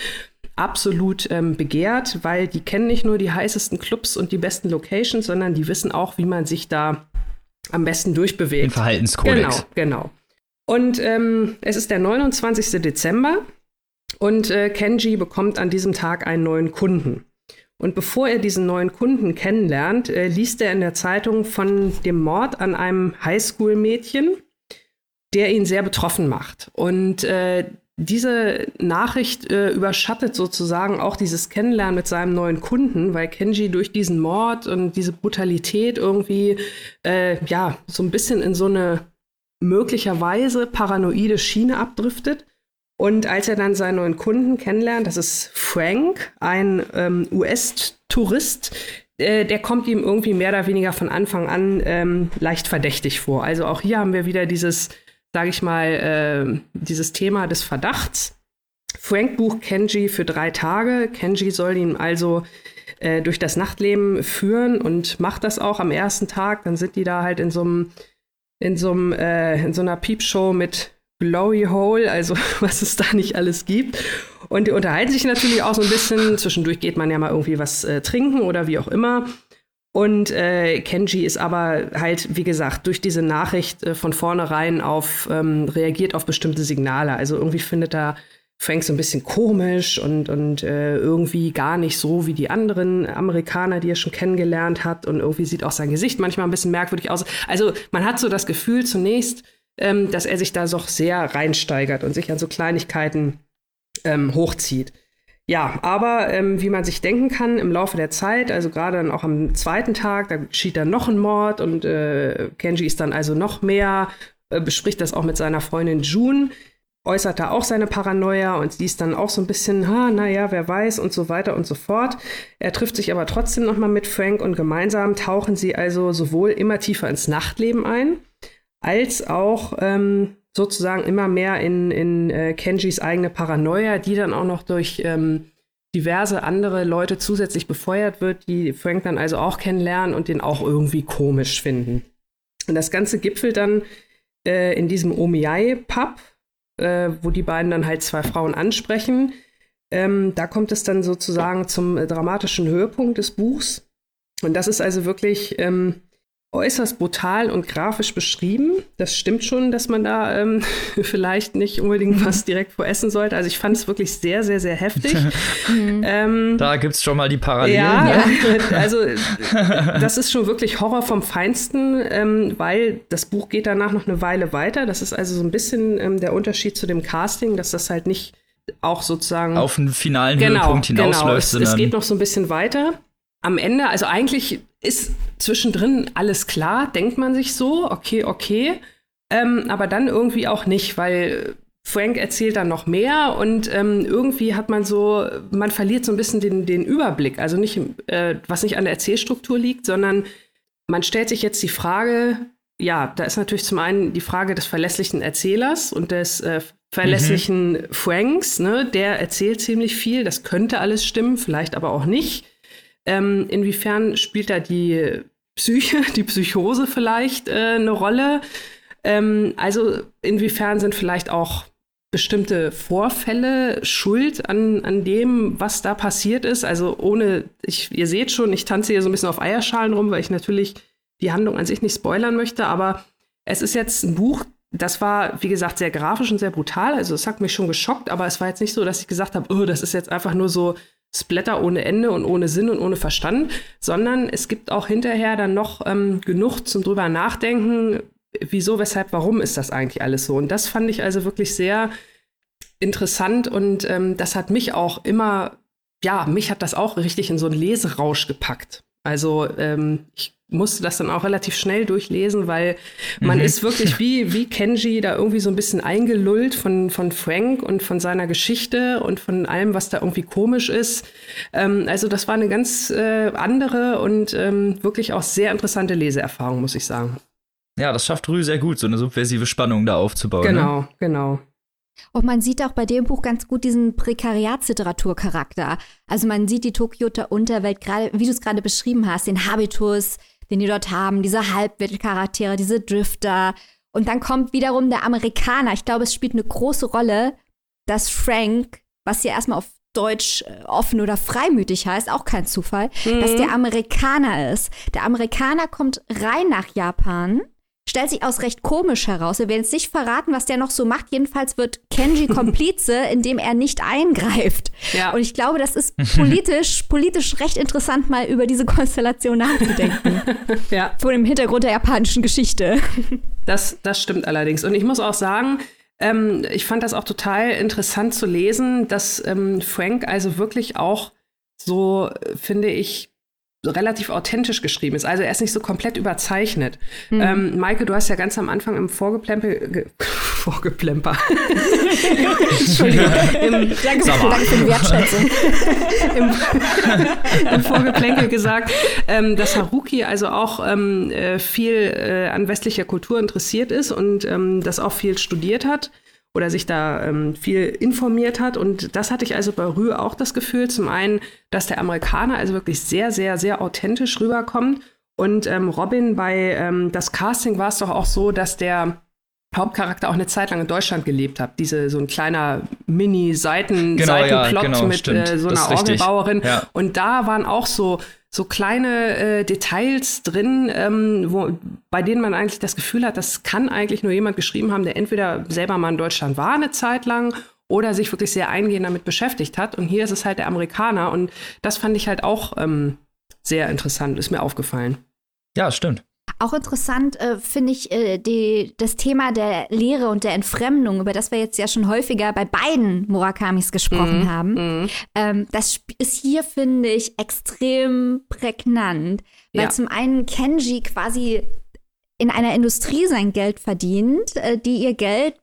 absolut begehrt, weil die kennen nicht nur die heißesten Clubs und die besten Locations, sondern die wissen auch, wie man sich da am besten durchbewegt. Den Verhaltenskodex. Genau. Und es ist der 29. Dezember. Und Kenji bekommt an diesem Tag einen neuen Kunden. Und bevor er diesen neuen Kunden kennenlernt, liest er in der Zeitung von dem Mord an einem Highschool-Mädchen, der ihn sehr betroffen macht. Und diese Nachricht überschattet sozusagen auch dieses Kennenlernen mit seinem neuen Kunden, weil Kenji durch diesen Mord und diese Brutalität irgendwie so ein bisschen in so eine möglicherweise paranoide Schiene abdriftet. Und als er dann seinen neuen Kunden kennenlernt, das ist Frank, ein US-Tourist, der kommt ihm irgendwie mehr oder weniger von Anfang an leicht verdächtig vor. Also auch hier haben wir wieder dieses, sage ich mal, dieses Thema des Verdachts. Frank bucht Kenji für 3 Tage. Kenji soll ihn also durch das Nachtleben führen und macht das auch am ersten Tag. Dann sind die da halt in so einer Peepshow mit Glory Hole, also was es da nicht alles gibt. Und die unterhalten sich natürlich auch so ein bisschen. Zwischendurch geht man ja mal irgendwie was trinken oder wie auch immer. Und Kenji ist aber halt, wie gesagt, durch diese Nachricht von vornherein reagiert auf bestimmte Signale. Also irgendwie findet er Frank so ein bisschen komisch und irgendwie gar nicht so wie die anderen Amerikaner, die er schon kennengelernt hat. Und irgendwie sieht auch sein Gesicht manchmal ein bisschen merkwürdig aus. Also man hat so das Gefühl zunächst, dass er sich da so sehr reinsteigert und sich an so Kleinigkeiten hochzieht. Ja, aber wie man sich denken kann, im Laufe der Zeit, also gerade dann auch am 2. Tag, da geschieht dann noch ein Mord und Kenji ist dann also noch mehr, bespricht das auch mit seiner Freundin June, äußert da auch seine Paranoia und liest dann auch so ein bisschen, wer weiß und so weiter und so fort. Er trifft sich aber trotzdem noch mal mit Frank und gemeinsam tauchen sie also sowohl immer tiefer ins Nachtleben ein, als auch sozusagen immer mehr in Kenjis eigene Paranoia, die dann auch noch durch diverse andere Leute zusätzlich befeuert wird, die Frank dann also auch kennenlernen und den auch irgendwie komisch finden. Und das Ganze gipfelt dann in diesem Omiyai-Pub, wo die beiden dann halt 2 Frauen ansprechen. Da kommt es dann sozusagen zum dramatischen Höhepunkt des Buchs. Und das ist also wirklich äußerst brutal und grafisch beschrieben. Das stimmt schon, dass man da vielleicht nicht unbedingt was direkt voressen sollte. Also ich fand es wirklich sehr, sehr, sehr heftig. Da gibt's schon mal die Parallelen. Ja, ja. Also das ist schon wirklich Horror vom Feinsten, weil das Buch geht danach noch eine Weile weiter. Das ist also so ein bisschen der Unterschied zu dem Casting, dass das halt nicht auch sozusagen auf den finalen Höhepunkt hinausläuft. Genau, es geht noch so ein bisschen weiter. Am Ende, also eigentlich ist zwischendrin alles klar, denkt man sich so, okay, aber dann irgendwie auch nicht, weil Frank erzählt dann noch mehr und irgendwie hat man so, man verliert so ein bisschen den Überblick, also nicht, was nicht an der Erzählstruktur liegt, sondern man stellt sich jetzt die Frage, ja, da ist natürlich zum einen die Frage des verlässlichen Erzählers und des verlässlichen Franks, ne? Der erzählt ziemlich viel, das könnte alles stimmen, vielleicht aber auch nicht. Inwiefern spielt da die Psyche, die Psychose vielleicht eine Rolle? Also inwiefern sind vielleicht auch bestimmte Vorfälle schuld an dem, was da passiert ist? Also ihr seht schon, ich tanze hier so ein bisschen auf Eierschalen rum, weil ich natürlich die Handlung an sich nicht spoilern möchte, aber es ist jetzt ein Buch, das war, wie gesagt, sehr grafisch und sehr brutal, also es hat mich schon geschockt, aber es war jetzt nicht so, dass ich gesagt habe, oh, das ist jetzt einfach nur so Splatter ohne Ende und ohne Sinn und ohne Verstand, sondern es gibt auch hinterher dann noch genug zum drüber nachdenken, wieso, weshalb, warum ist das eigentlich alles so? Und das fand ich also wirklich sehr interessant und das hat mich auch immer, ja, mich hat das auch richtig in so einen Leserausch gepackt. Also ich musste das dann auch relativ schnell durchlesen, weil man ist wirklich wie Kenji da irgendwie so ein bisschen eingelullt von Frank und von seiner Geschichte und von allem, was da irgendwie komisch ist. Also das war eine ganz andere und wirklich auch sehr interessante Leseerfahrung, muss ich sagen. Ja, das schafft Ryū sehr gut, so eine subversive Spannung da aufzubauen. Genau, ne? Genau. Und man sieht auch bei dem Buch ganz gut diesen Prekariatsliteraturcharakter. Also man sieht die Tokioter Unterwelt, gerade wie du es gerade beschrieben hast, den Habitus, den die dort haben, diese Halbweltcharaktere, diese Drifter. Und dann kommt wiederum der Amerikaner. Ich glaube, es spielt eine große Rolle, dass Frank, was ja erstmal auf Deutsch offen oder freimütig heißt, auch kein Zufall, dass der Amerikaner ist. Der Amerikaner kommt rein nach Japan, stellt sich aus recht komisch heraus. Wir werden jetzt nicht verraten, was der noch so macht. Jedenfalls wird Kenji Komplize, indem er nicht eingreift. Ja. Und ich glaube, das ist politisch recht interessant, mal über diese Konstellation nachzudenken. Ja. Vor dem Hintergrund der japanischen Geschichte. Das stimmt allerdings. Und ich muss auch sagen, ich fand das auch total interessant zu lesen, dass Frank also wirklich auch so, finde ich, relativ authentisch geschrieben ist. Also er ist nicht so komplett überzeichnet. Maike, du hast ja ganz am Anfang im Vorgeplemper. Entschuldigung. Danke für die Wertschätzung. Im Vorgeplänkel gesagt, dass Haruki also auch viel an westlicher Kultur interessiert ist und das auch viel studiert hat oder sich da viel informiert hat. Und das hatte ich also bei Ryū auch das Gefühl. Zum einen, dass der Amerikaner also wirklich sehr, sehr, sehr authentisch rüberkommt. Und Robin, bei Das Casting war es doch auch so, dass der Hauptcharakter auch eine Zeit lang in Deutschland gelebt hat. So ein kleiner Mini-Seitenplot mit so einer Orgelbauerin. Ja. Und da waren auch so kleine Details drin, bei denen man eigentlich das Gefühl hat, das kann eigentlich nur jemand geschrieben haben, der entweder selber mal in Deutschland war eine Zeit lang oder sich wirklich sehr eingehend damit beschäftigt hat. Und hier ist es halt der Amerikaner. Und das fand ich halt auch sehr interessant, ist mir aufgefallen. Ja, stimmt. Auch interessant finde ich das Thema der Leere und der Entfremdung, über das wir jetzt ja schon häufiger bei beiden Murakamis gesprochen haben. Das ist hier, finde ich, extrem prägnant, weil zum einen Kenji quasi in einer Industrie sein Geld verdient, die ihr Geld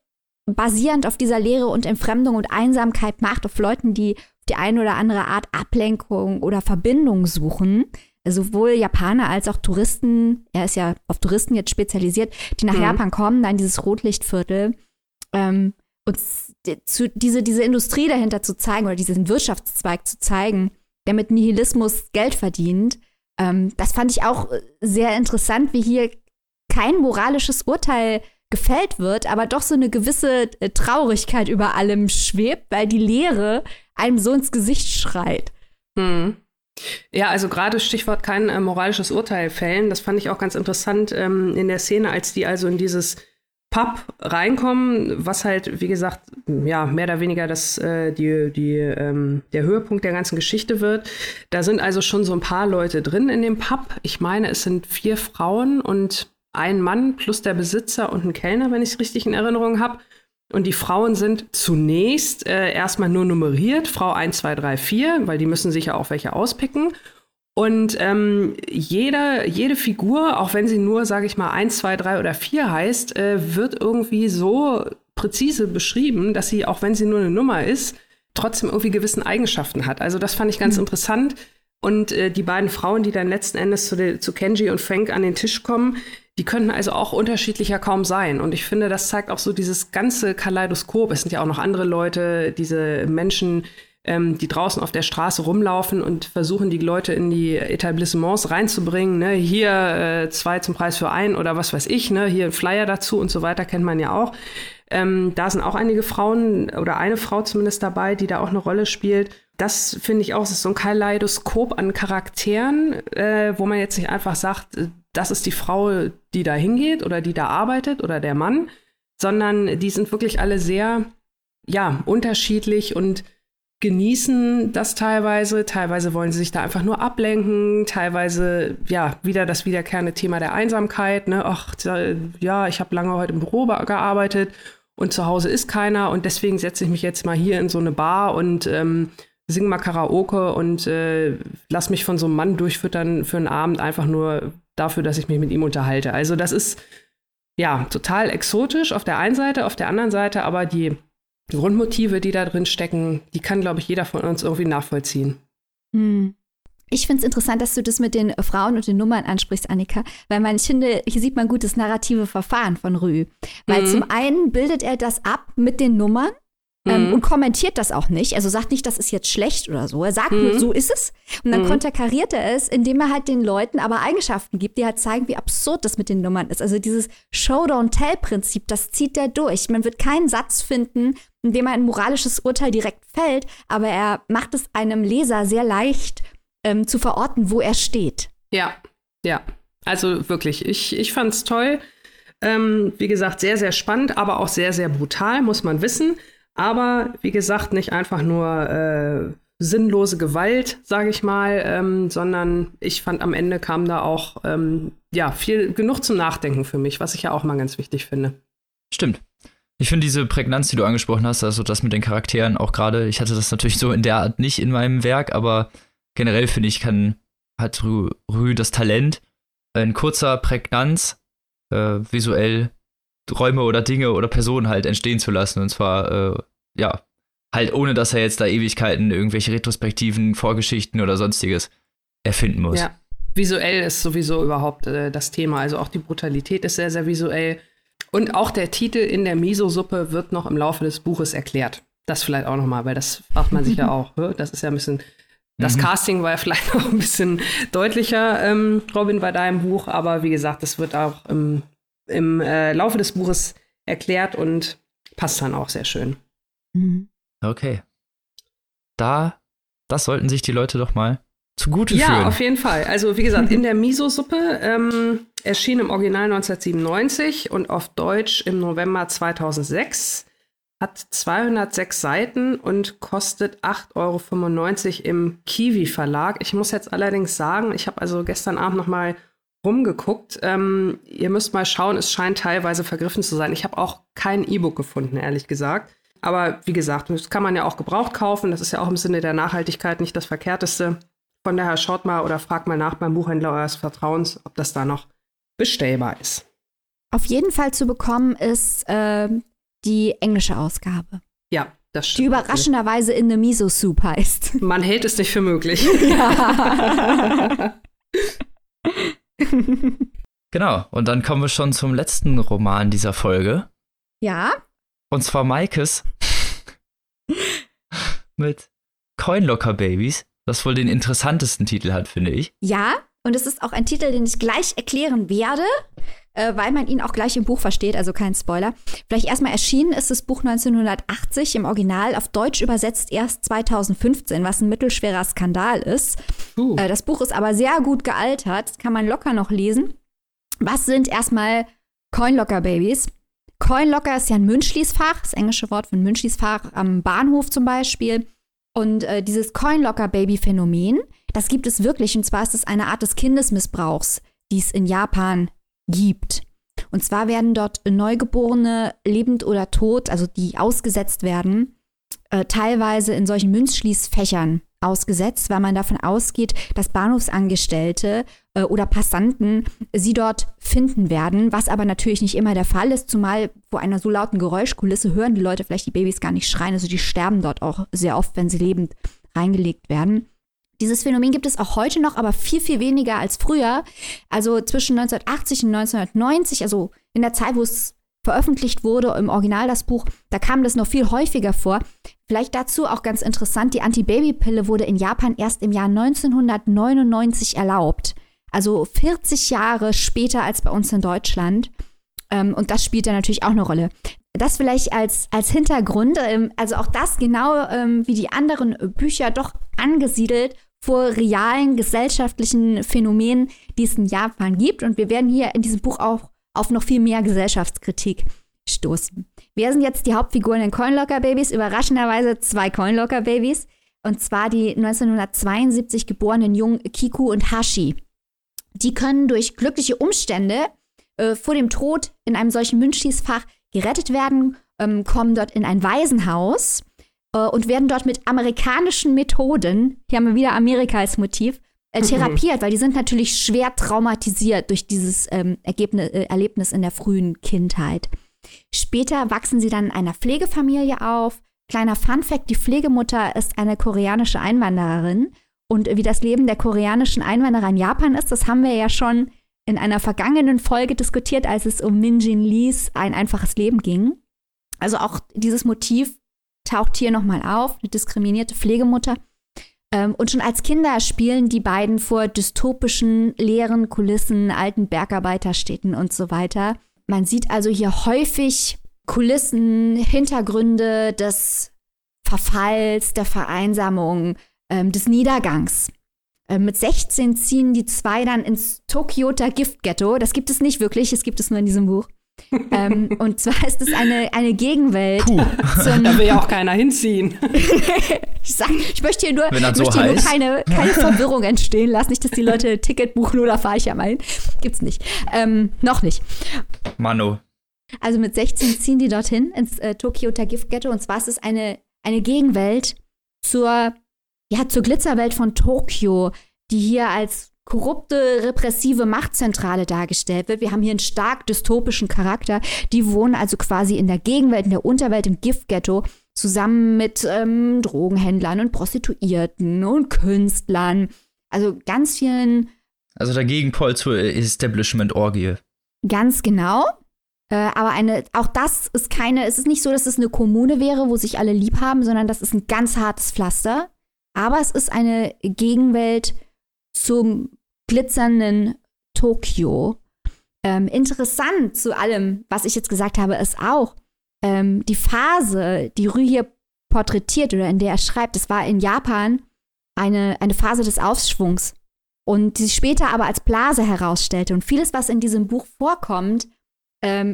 basierend auf dieser Leere und Entfremdung und Einsamkeit macht, auf Leuten, die auf die eine oder andere Art Ablenkung oder Verbindung suchen. Sowohl Japaner als auch Touristen, er ist ja auf Touristen jetzt spezialisiert, die nach Japan kommen, dann dieses Rotlichtviertel. Und diese Industrie dahinter zu zeigen oder diesen Wirtschaftszweig zu zeigen, der mit Nihilismus Geld verdient, das fand ich auch sehr interessant, wie hier kein moralisches Urteil gefällt wird, aber doch so eine gewisse Traurigkeit über allem schwebt, weil die Leere einem so ins Gesicht schreit. Ja, also gerade Stichwort kein moralisches Urteil fällen, das fand ich auch ganz interessant in der Szene, als die also in dieses Pub reinkommen, was halt, wie gesagt, ja, mehr oder weniger der Höhepunkt der ganzen Geschichte wird. Da sind also schon so ein paar Leute drin in dem Pub. Ich meine, es sind 4 Frauen und ein Mann plus der Besitzer und ein Kellner, wenn ich es richtig in Erinnerung habe. Und die Frauen sind zunächst erstmal nur nummeriert, Frau 1, 2, 3, 4, weil die müssen sich ja auch welche auspicken. Und jede Figur, auch wenn sie nur, sage ich mal, 1, 2, 3 oder 4 heißt, wird irgendwie so präzise beschrieben, dass sie, auch wenn sie nur eine Nummer ist, trotzdem irgendwie gewissen Eigenschaften hat. Also das fand ich ganz interessant. Und die beiden Frauen, die dann letzten Endes zu Kenji und Frank an den Tisch kommen, die könnten also auch unterschiedlicher kaum sein. Und ich finde, das zeigt auch so dieses ganze Kaleidoskop. Es sind ja auch noch andere Leute, diese Menschen, die draußen auf der Straße rumlaufen und versuchen, die Leute in die Etablissements reinzubringen. Ne? Hier 2 zum Preis für 1 oder was weiß ich. Ne? Hier ein Flyer dazu und so weiter, kennt man ja auch. Da sind auch einige Frauen oder eine Frau zumindest dabei, die da auch eine Rolle spielt. Das finde ich auch, es ist so ein Kaleidoskop an Charakteren, wo man jetzt nicht einfach sagt, das ist die Frau, die da hingeht oder die da arbeitet oder der Mann, sondern die sind wirklich alle sehr, ja, unterschiedlich und genießen das teilweise. Teilweise wollen sie sich da einfach nur ablenken. Teilweise, ja, wieder das wiederkehrende Thema der Einsamkeit. Ne? Ach, ja, ich habe lange heute im Büro gearbeitet und zu Hause ist keiner und deswegen setze ich mich jetzt mal hier in so eine Bar und sing mal Karaoke und lass mich von so einem Mann durchfüttern für einen Abend, einfach nur dafür, dass ich mich mit ihm unterhalte. Also das ist ja total exotisch auf der einen Seite, auf der anderen Seite aber die Grundmotive, die da drin stecken, die kann, glaube ich, jeder von uns irgendwie nachvollziehen. Hm. Ich finde es interessant, dass du das mit den Frauen und den Nummern ansprichst, Annika, weil man, ich finde, hier sieht man gut das narrative Verfahren von Ryū. Weil zum einen bildet er das ab mit den Nummern und kommentiert das auch nicht. Also sagt nicht, das ist jetzt schlecht oder so. Er sagt nur, so ist es. Und dann konterkariert er es, indem er halt den Leuten aber Eigenschaften gibt, die halt zeigen, wie absurd das mit den Nummern ist. Also dieses Show-Don't-Tell-Prinzip, das zieht er durch. Man wird keinen Satz finden, in dem er ein moralisches Urteil direkt fällt, aber er macht es einem Leser sehr leicht, zu verorten, wo er steht. Ja, ja. Also wirklich, ich fand's toll. Wie gesagt, sehr, sehr spannend, aber auch sehr, sehr brutal, muss man wissen. Aber wie gesagt, nicht einfach nur sinnlose Gewalt, sage ich mal, sondern ich fand, am Ende kam da auch viel genug zum Nachdenken für mich, was ich ja auch mal ganz wichtig finde. Stimmt. Ich finde diese Prägnanz, die du angesprochen hast, also das mit den Charakteren auch gerade, ich hatte das natürlich so in der Art nicht in meinem Werk, aber generell finde ich, hat Ryū das Talent, in kurzer Prägnanz visuell Räume oder Dinge oder Personen halt entstehen zu lassen. Und zwar, halt ohne, dass er jetzt da Ewigkeiten irgendwelche Retrospektiven, Vorgeschichten oder sonstiges erfinden muss. Ja, visuell ist sowieso überhaupt das Thema. Also auch die Brutalität ist sehr, sehr visuell. Und auch der Titel In der Miso-Suppe wird noch im Laufe des Buches erklärt. Das vielleicht auch nochmal, weil das macht man sich ja auch. Das ist ja ein bisschen... Das Casting war ja vielleicht noch ein bisschen deutlicher, Robin, bei deinem Buch. Aber wie gesagt, das wird auch im Laufe des Buches erklärt und passt dann auch sehr schön. Okay. Das sollten sich die Leute doch mal zugute fühlen. Ja, auf jeden Fall. Also wie gesagt, In der Miso-Suppe erschien im Original 1997 und auf Deutsch im November 2006. Hat 206 Seiten und kostet 8,95 € im Kiwi-Verlag. Ich muss jetzt allerdings sagen, ich habe also gestern Abend noch mal rumgeguckt. Ihr müsst mal schauen, es scheint teilweise vergriffen zu sein. Ich habe auch kein E-Book gefunden, ehrlich gesagt. Aber wie gesagt, das kann man ja auch gebraucht kaufen. Das ist ja auch im Sinne der Nachhaltigkeit nicht das Verkehrteste. Von daher schaut mal oder fragt mal nach beim Buchhändler eures Vertrauens, ob das da noch bestellbar ist. Auf jeden Fall zu bekommen ist die englische Ausgabe. Ja, das stimmt. Die überraschenderweise In der Miso-Suppe heißt. Man hält es nicht für möglich. Ja. Genau, und dann kommen wir schon zum letzten Roman dieser Folge. Ja. Und zwar Maikes mit Coin Locker Babies, das wohl den interessantesten Titel hat, finde ich. Ja, und es ist auch ein Titel, den ich gleich erklären werde, weil man ihn auch gleich im Buch versteht, also kein Spoiler. Vielleicht erstmal erschienen ist das Buch 1980 im Original, auf Deutsch übersetzt erst 2015, was ein mittelschwerer Skandal ist. Das Buch ist aber sehr gut gealtert, das kann man locker noch lesen. Was sind erstmal Coin Locker Babies? Coin Locker ist ja ein Münzschließfach, das englische Wort für ein Münzschließfach am Bahnhof zum Beispiel. Und dieses Coin Locker Baby Phänomen, das gibt es wirklich. Und zwar ist es eine Art des Kindesmissbrauchs, die es in Japan gibt. Und zwar werden dort Neugeborene, lebend oder tot, also die ausgesetzt werden, teilweise in solchen Münzschließfächern ausgesetzt, weil man davon ausgeht, dass Bahnhofsangestellte oder Passanten sie dort finden werden, was aber natürlich nicht immer der Fall ist, zumal vor einer so lauten Geräuschkulisse hören die Leute vielleicht die Babys gar nicht schreien, also die sterben dort auch sehr oft, wenn sie lebend reingelegt werden. Dieses Phänomen gibt es auch heute noch, aber viel, viel weniger als früher. Also zwischen 1980 und 1990, also in der Zeit, wo es veröffentlicht wurde, im Original das Buch, da kam das noch viel häufiger vor. Vielleicht dazu auch ganz interessant, die Antibabypille wurde in Japan erst im Jahr 1999 erlaubt. Also 40 Jahre später als bei uns in Deutschland. Und das spielt dann natürlich auch eine Rolle. Das vielleicht als Hintergrund, also auch das genau wie die anderen Bücher doch angesiedelt vor realen gesellschaftlichen Phänomenen, die es in Japan gibt. Und wir werden hier in diesem Buch auch auf noch viel mehr Gesellschaftskritik stoßen. Wer sind jetzt die Hauptfiguren in Coin Locker Babies? Überraschenderweise 2 Coin Locker Babies. Und zwar die 1972 geborenen Jungen Kiku und Hashi. Die können durch glückliche Umstände vor dem Tod in einem solchen Münzschließfach gerettet werden kommen dort in ein Waisenhaus und werden dort mit amerikanischen Methoden, hier haben wir wieder Amerika als Motiv, therapiert, weil die sind natürlich schwer traumatisiert durch dieses Erlebnis in der frühen Kindheit. Später wachsen sie dann in einer Pflegefamilie auf. Kleiner Funfact, die Pflegemutter ist eine koreanische Einwandererin. Und wie das Leben der koreanischen Einwanderer in Japan ist, das haben wir ja schon in einer vergangenen Folge diskutiert, als es um Min Jin Lees Ein einfaches Leben ging. Also auch dieses Motiv taucht hier nochmal auf, eine diskriminierte Pflegemutter. Und schon als Kinder spielen die beiden vor dystopischen, leeren Kulissen, alten Bergarbeiterstädten und so weiter. Man sieht also hier häufig Kulissen, Hintergründe des Verfalls, der Vereinsamung, des Niedergangs. Mit 16 ziehen die zwei dann ins Tokioter Giftghetto. Das gibt es nicht wirklich, das gibt es nur in diesem Buch. Und zwar ist es eine Gegenwelt. Puh, da will ja auch keiner hinziehen. Ich möchte hier nur, keine Verwirrung entstehen lassen. Nicht, dass die Leute ein Ticket buchen oder fahre ich ja mal hin. Gibt's nicht. Noch nicht. Mano. Also mit 16 ziehen die dorthin ins Tokioter Giftghetto. Und zwar ist es eine Gegenwelt zur Glitzerwelt von Tokio, die hier als korrupte, repressive Machtzentrale dargestellt wird. Wir haben hier einen stark dystopischen Charakter. Die wohnen also quasi in der Gegenwelt, in der Unterwelt, im Giftghetto, zusammen mit Drogenhändlern und Prostituierten und Künstlern. Also ganz vielen. Also der Gegenpol zur Establishment-Orgie. Ganz genau. Aber es ist nicht so, dass es eine Kommune wäre, wo sich alle lieb haben, sondern das ist ein ganz hartes Pflaster. Aber es ist eine Gegenwelt zum glitzernden Tokio. Interessant zu allem, was ich jetzt gesagt habe, ist auch die Phase, die Ryū hier porträtiert oder in der er schreibt. Das war in Japan eine Phase des Aufschwungs und die sich später aber als Blase herausstellte. Und vieles, was in diesem Buch vorkommt,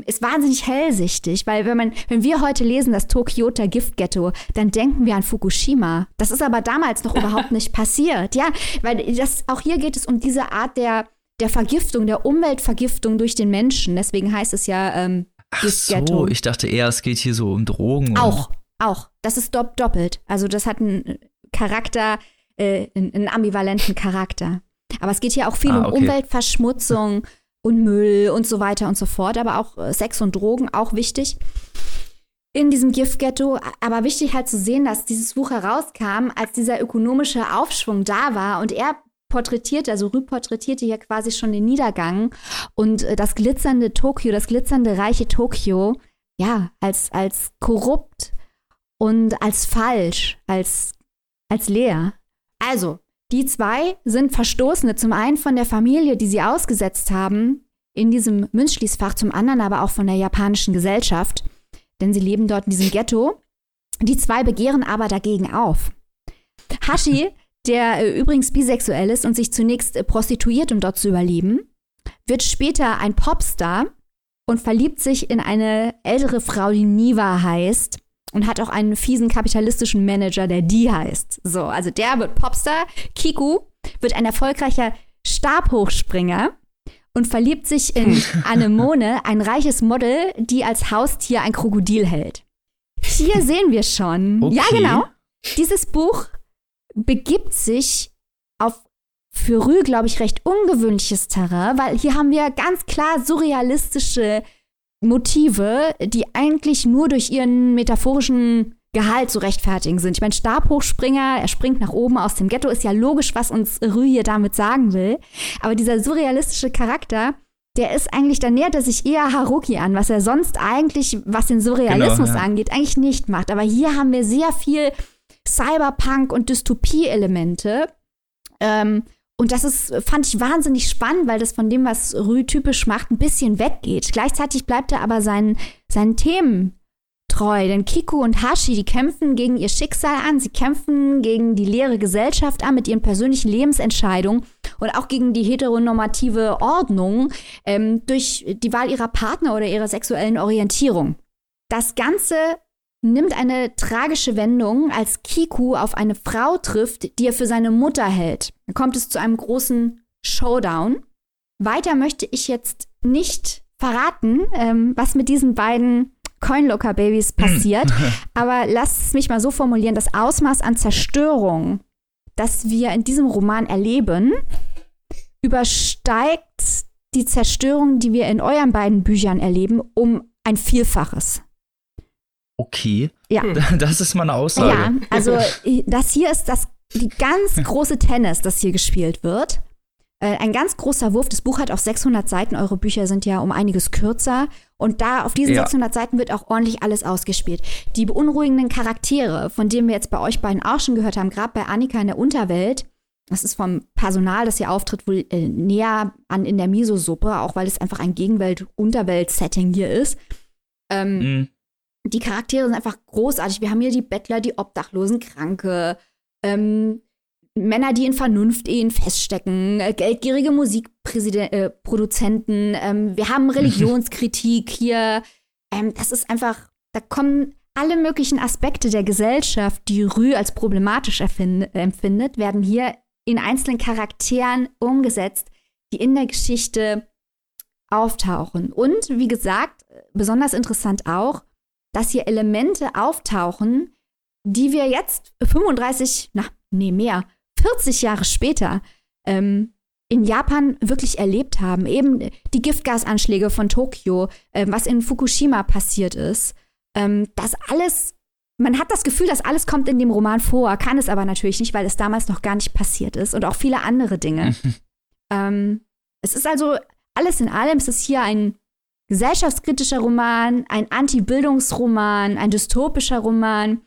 ist wahnsinnig hellsichtig, weil wenn wir heute lesen, das Tokioter Giftghetto, dann denken wir an Fukushima. Das ist aber damals noch überhaupt nicht passiert. Ja, weil auch hier geht es um diese Art der Vergiftung, der Umweltvergiftung durch den Menschen. Deswegen heißt es ja Giftghetto. Ach so, ich dachte eher, es geht hier so um Drogen. Auch. Das ist doppelt. Also das hat einen Charakter, einen ambivalenten Charakter. Aber es geht hier auch viel um Umweltverschmutzung, und Müll und so weiter und so fort, aber auch Sex und Drogen, auch wichtig in diesem Giftghetto. Aber wichtig halt zu sehen, dass dieses Buch herauskam, als dieser ökonomische Aufschwung da war und er Ryū porträtierte hier quasi schon den Niedergang und das glitzernde Tokio, das glitzernde reiche Tokio, ja, als korrupt und als falsch, als leer. Also, die zwei sind Verstoßene, zum einen von der Familie, die sie ausgesetzt haben, in diesem Münzschließfach, zum anderen aber auch von der japanischen Gesellschaft, denn sie leben dort in diesem Ghetto. Die zwei begehren aber dagegen auf. Hashi, der übrigens bisexuell ist und sich zunächst prostituiert, um dort zu überleben, wird später ein Popstar und verliebt sich in eine ältere Frau, die Niwa heißt. Und hat auch einen fiesen kapitalistischen Manager, der Di heißt. So, also der wird Popstar. Kiku wird ein erfolgreicher Stabhochspringer und verliebt sich in Anemone, ein reiches Model, die als Haustier ein Krokodil hält. Hier sehen wir schon. Okay. Ja, genau. Dieses Buch begibt sich auf für Ryū, glaube ich, recht ungewöhnliches Terrain, weil hier haben wir ganz klar surrealistische Motive, die eigentlich nur durch ihren metaphorischen Gehalt zu rechtfertigen sind. Ich meine, Stabhochspringer, er springt nach oben aus dem Ghetto, ist ja logisch, was uns Ryū hier damit sagen will. Aber dieser surrealistische Charakter, der ist eigentlich, da nähert er sich eher Haruki an, was er sonst eigentlich, was den Surrealismus angeht, eigentlich nicht macht. Aber hier haben wir sehr viel Cyberpunk- und Dystopie-Elemente. Und das fand ich wahnsinnig spannend, weil das von dem, was Ryū typisch macht, ein bisschen weggeht. Gleichzeitig bleibt er aber seinen Themen treu. Denn Kiku und Hashi, die kämpfen gegen ihr Schicksal an. Sie kämpfen gegen die leere Gesellschaft an mit ihren persönlichen Lebensentscheidungen und auch gegen die heteronormative Ordnung durch die Wahl ihrer Partner oder ihrer sexuellen Orientierung. Das Ganze nimmt eine tragische Wendung, als Kiku auf eine Frau trifft, die er für seine Mutter hält. Dann kommt es zu einem großen Showdown. Weiter möchte ich jetzt nicht verraten, was mit diesen beiden Coin Locker Babies passiert. Aber lasst es mich mal so formulieren, das Ausmaß an Zerstörung, das wir in diesem Roman erleben, übersteigt die Zerstörung, die wir in euren beiden Büchern erleben, um ein Vielfaches. Okay, ja. Das ist meine Aussage. Ja, also das hier ist die ganz große Tennis, das hier gespielt wird. Ein ganz großer Wurf. Das Buch hat auch 600 Seiten. Eure Bücher sind ja um einiges kürzer. Und da auf diesen 600 Seiten wird auch ordentlich alles ausgespielt. Die beunruhigenden Charaktere, von denen wir jetzt bei euch beiden auch schon gehört haben, gerade bei Annika in der Unterwelt, das ist vom Personal, das hier auftritt, wohl näher an in der Miso-Suppe, auch weil es einfach ein Gegenwelt-Unterwelt-Setting hier ist. Die Charaktere sind einfach großartig. Wir haben hier die Bettler, die Obdachlosen, Kranke, Männer, die in Vernunft-Ehen feststecken, geldgierige Musikproduzenten, wir haben Religionskritik hier. Das ist einfach, da kommen alle möglichen Aspekte der Gesellschaft, die Ryū als problematisch empfindet, werden hier in einzelnen Charakteren umgesetzt, die in der Geschichte auftauchen. Und wie gesagt, besonders interessant auch, dass hier Elemente auftauchen, die wir jetzt 40 Jahre später in Japan wirklich erlebt haben. Eben die Giftgasanschläge von Tokio, was in Fukushima passiert ist. Das alles, man hat das Gefühl, dass alles kommt in dem Roman vor, kann es aber natürlich nicht, weil es damals noch gar nicht passiert ist und auch viele andere Dinge. Es ist also, alles in allem, es ist hier ein gesellschaftskritischer Roman, ein Anti-Bildungsroman, ein dystopischer Roman.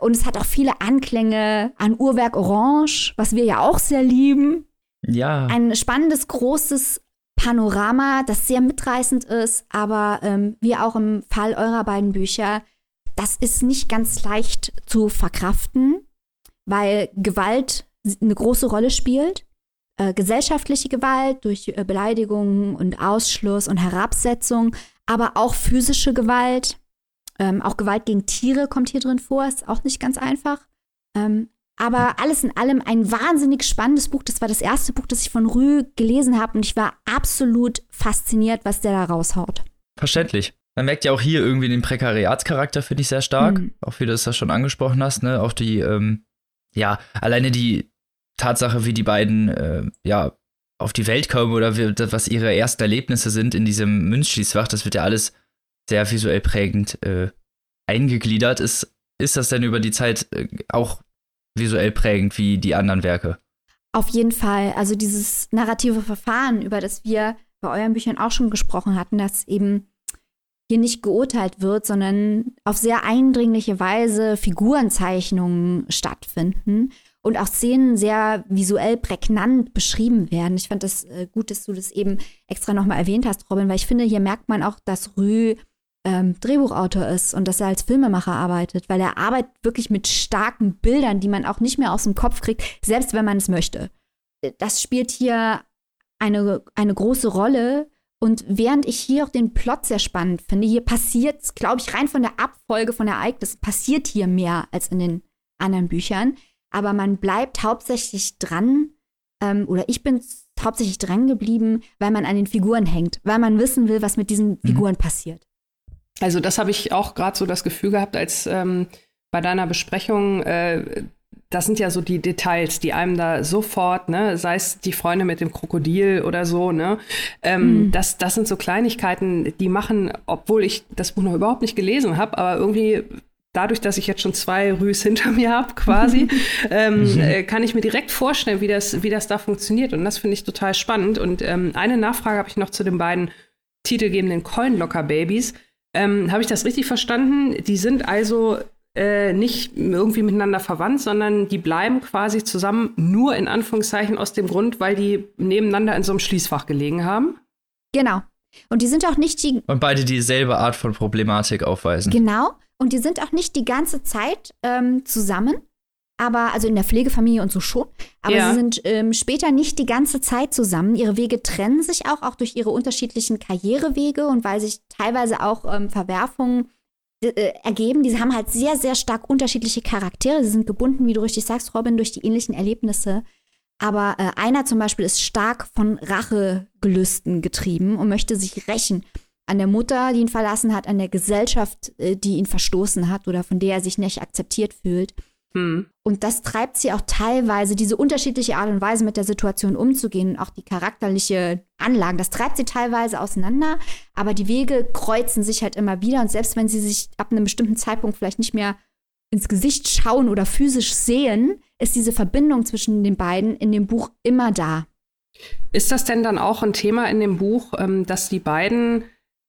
Und es hat auch viele Anklänge an Uhrwerk Orange, was wir ja auch sehr lieben. Ja. Ein spannendes, großes Panorama, das sehr mitreißend ist, aber wie auch im Fall eurer beiden Bücher, das ist nicht ganz leicht zu verkraften, weil Gewalt eine große Rolle spielt. Gesellschaftliche Gewalt durch Beleidigungen und Ausschluss und Herabsetzung, aber auch physische Gewalt. Auch Gewalt gegen Tiere kommt hier drin vor, ist auch nicht ganz einfach. Aber alles in allem ein wahnsinnig spannendes Buch. Das war das erste Buch, das ich von Ryū gelesen habe und ich war absolut fasziniert, was der da raushaut. Verständlich. Man merkt ja auch hier irgendwie den Prekariatscharakter, finde ich sehr stark. Auch wie du das schon angesprochen hast, ne? Auch die, alleine die Tatsache, wie die beiden, auf die Welt kommen oder was ihre ersten Erlebnisse sind in diesem Münzschießfach, das wird ja alles sehr visuell prägend eingegliedert. Ist das denn über die Zeit auch visuell prägend wie die anderen Werke? Auf jeden Fall. Also dieses narrative Verfahren, über das wir bei euren Büchern auch schon gesprochen hatten, dass eben hier nicht geurteilt wird, sondern auf sehr eindringliche Weise Figurenzeichnungen stattfinden und auch Szenen sehr visuell prägnant beschrieben werden. Ich fand das gut, dass du das eben extra nochmal erwähnt hast, Robin, weil ich finde, hier merkt man auch, dass Ryū Drehbuchautor ist und dass er als Filmemacher arbeitet, weil er arbeitet wirklich mit starken Bildern, die man auch nicht mehr aus dem Kopf kriegt, selbst wenn man es möchte. Das spielt hier eine große Rolle und während ich hier auch den Plot sehr spannend finde, hier passiert, glaube ich, rein von der Abfolge von Ereignissen, passiert hier mehr als in den anderen Büchern, aber man bleibt hauptsächlich dran, oder ich bin hauptsächlich dran geblieben, weil man an den Figuren hängt, weil man wissen will, was mit diesen Figuren passiert. Also das habe ich auch gerade so das Gefühl gehabt, als bei deiner Besprechung, das sind ja so die Details, die einem da sofort, ne, sei es die Freunde mit dem Krokodil oder so, ne, das sind so Kleinigkeiten, die machen, obwohl ich das Buch noch überhaupt nicht gelesen habe, aber irgendwie dadurch, dass ich jetzt schon 2 Ryūs hinter mir habe quasi, kann ich mir direkt vorstellen, wie das da funktioniert. Und das finde ich total spannend. Und eine Nachfrage habe ich noch zu den beiden titelgebenden Coin Locker Babies. Habe ich das richtig verstanden? Die sind also nicht irgendwie miteinander verwandt, sondern die bleiben quasi zusammen, nur in Anführungszeichen aus dem Grund, weil die nebeneinander in so einem Schließfach gelegen haben? Genau. Und die sind auch nicht die... Und beide dieselbe Art von Problematik aufweisen. Genau. Und die sind auch nicht die ganze Zeit zusammen, aber also in der Pflegefamilie und so schon. Aber sie sind später nicht die ganze Zeit zusammen. Ihre Wege trennen sich auch durch ihre unterschiedlichen Karrierewege und weil sich teilweise auch Verwerfungen ergeben. Diese haben halt sehr, sehr stark unterschiedliche Charaktere. Sie sind gebunden, wie du richtig sagst, Robin, durch die ähnlichen Erlebnisse. Aber einer zum Beispiel ist stark von Rachegelüsten getrieben und möchte sich rächen. an der Mutter, die ihn verlassen hat, an der Gesellschaft, die ihn verstoßen hat oder von der er sich nicht akzeptiert fühlt. Hm. Und das treibt sie auch teilweise, diese unterschiedliche Art und Weise mit der Situation umzugehen und auch die charakterliche Anlagen, das treibt sie teilweise auseinander, aber die Wege kreuzen sich halt immer wieder und selbst wenn sie sich ab einem bestimmten Zeitpunkt vielleicht nicht mehr ins Gesicht schauen oder physisch sehen, ist diese Verbindung zwischen den beiden in dem Buch immer da. Ist das denn dann auch ein Thema in dem Buch, dass die beiden,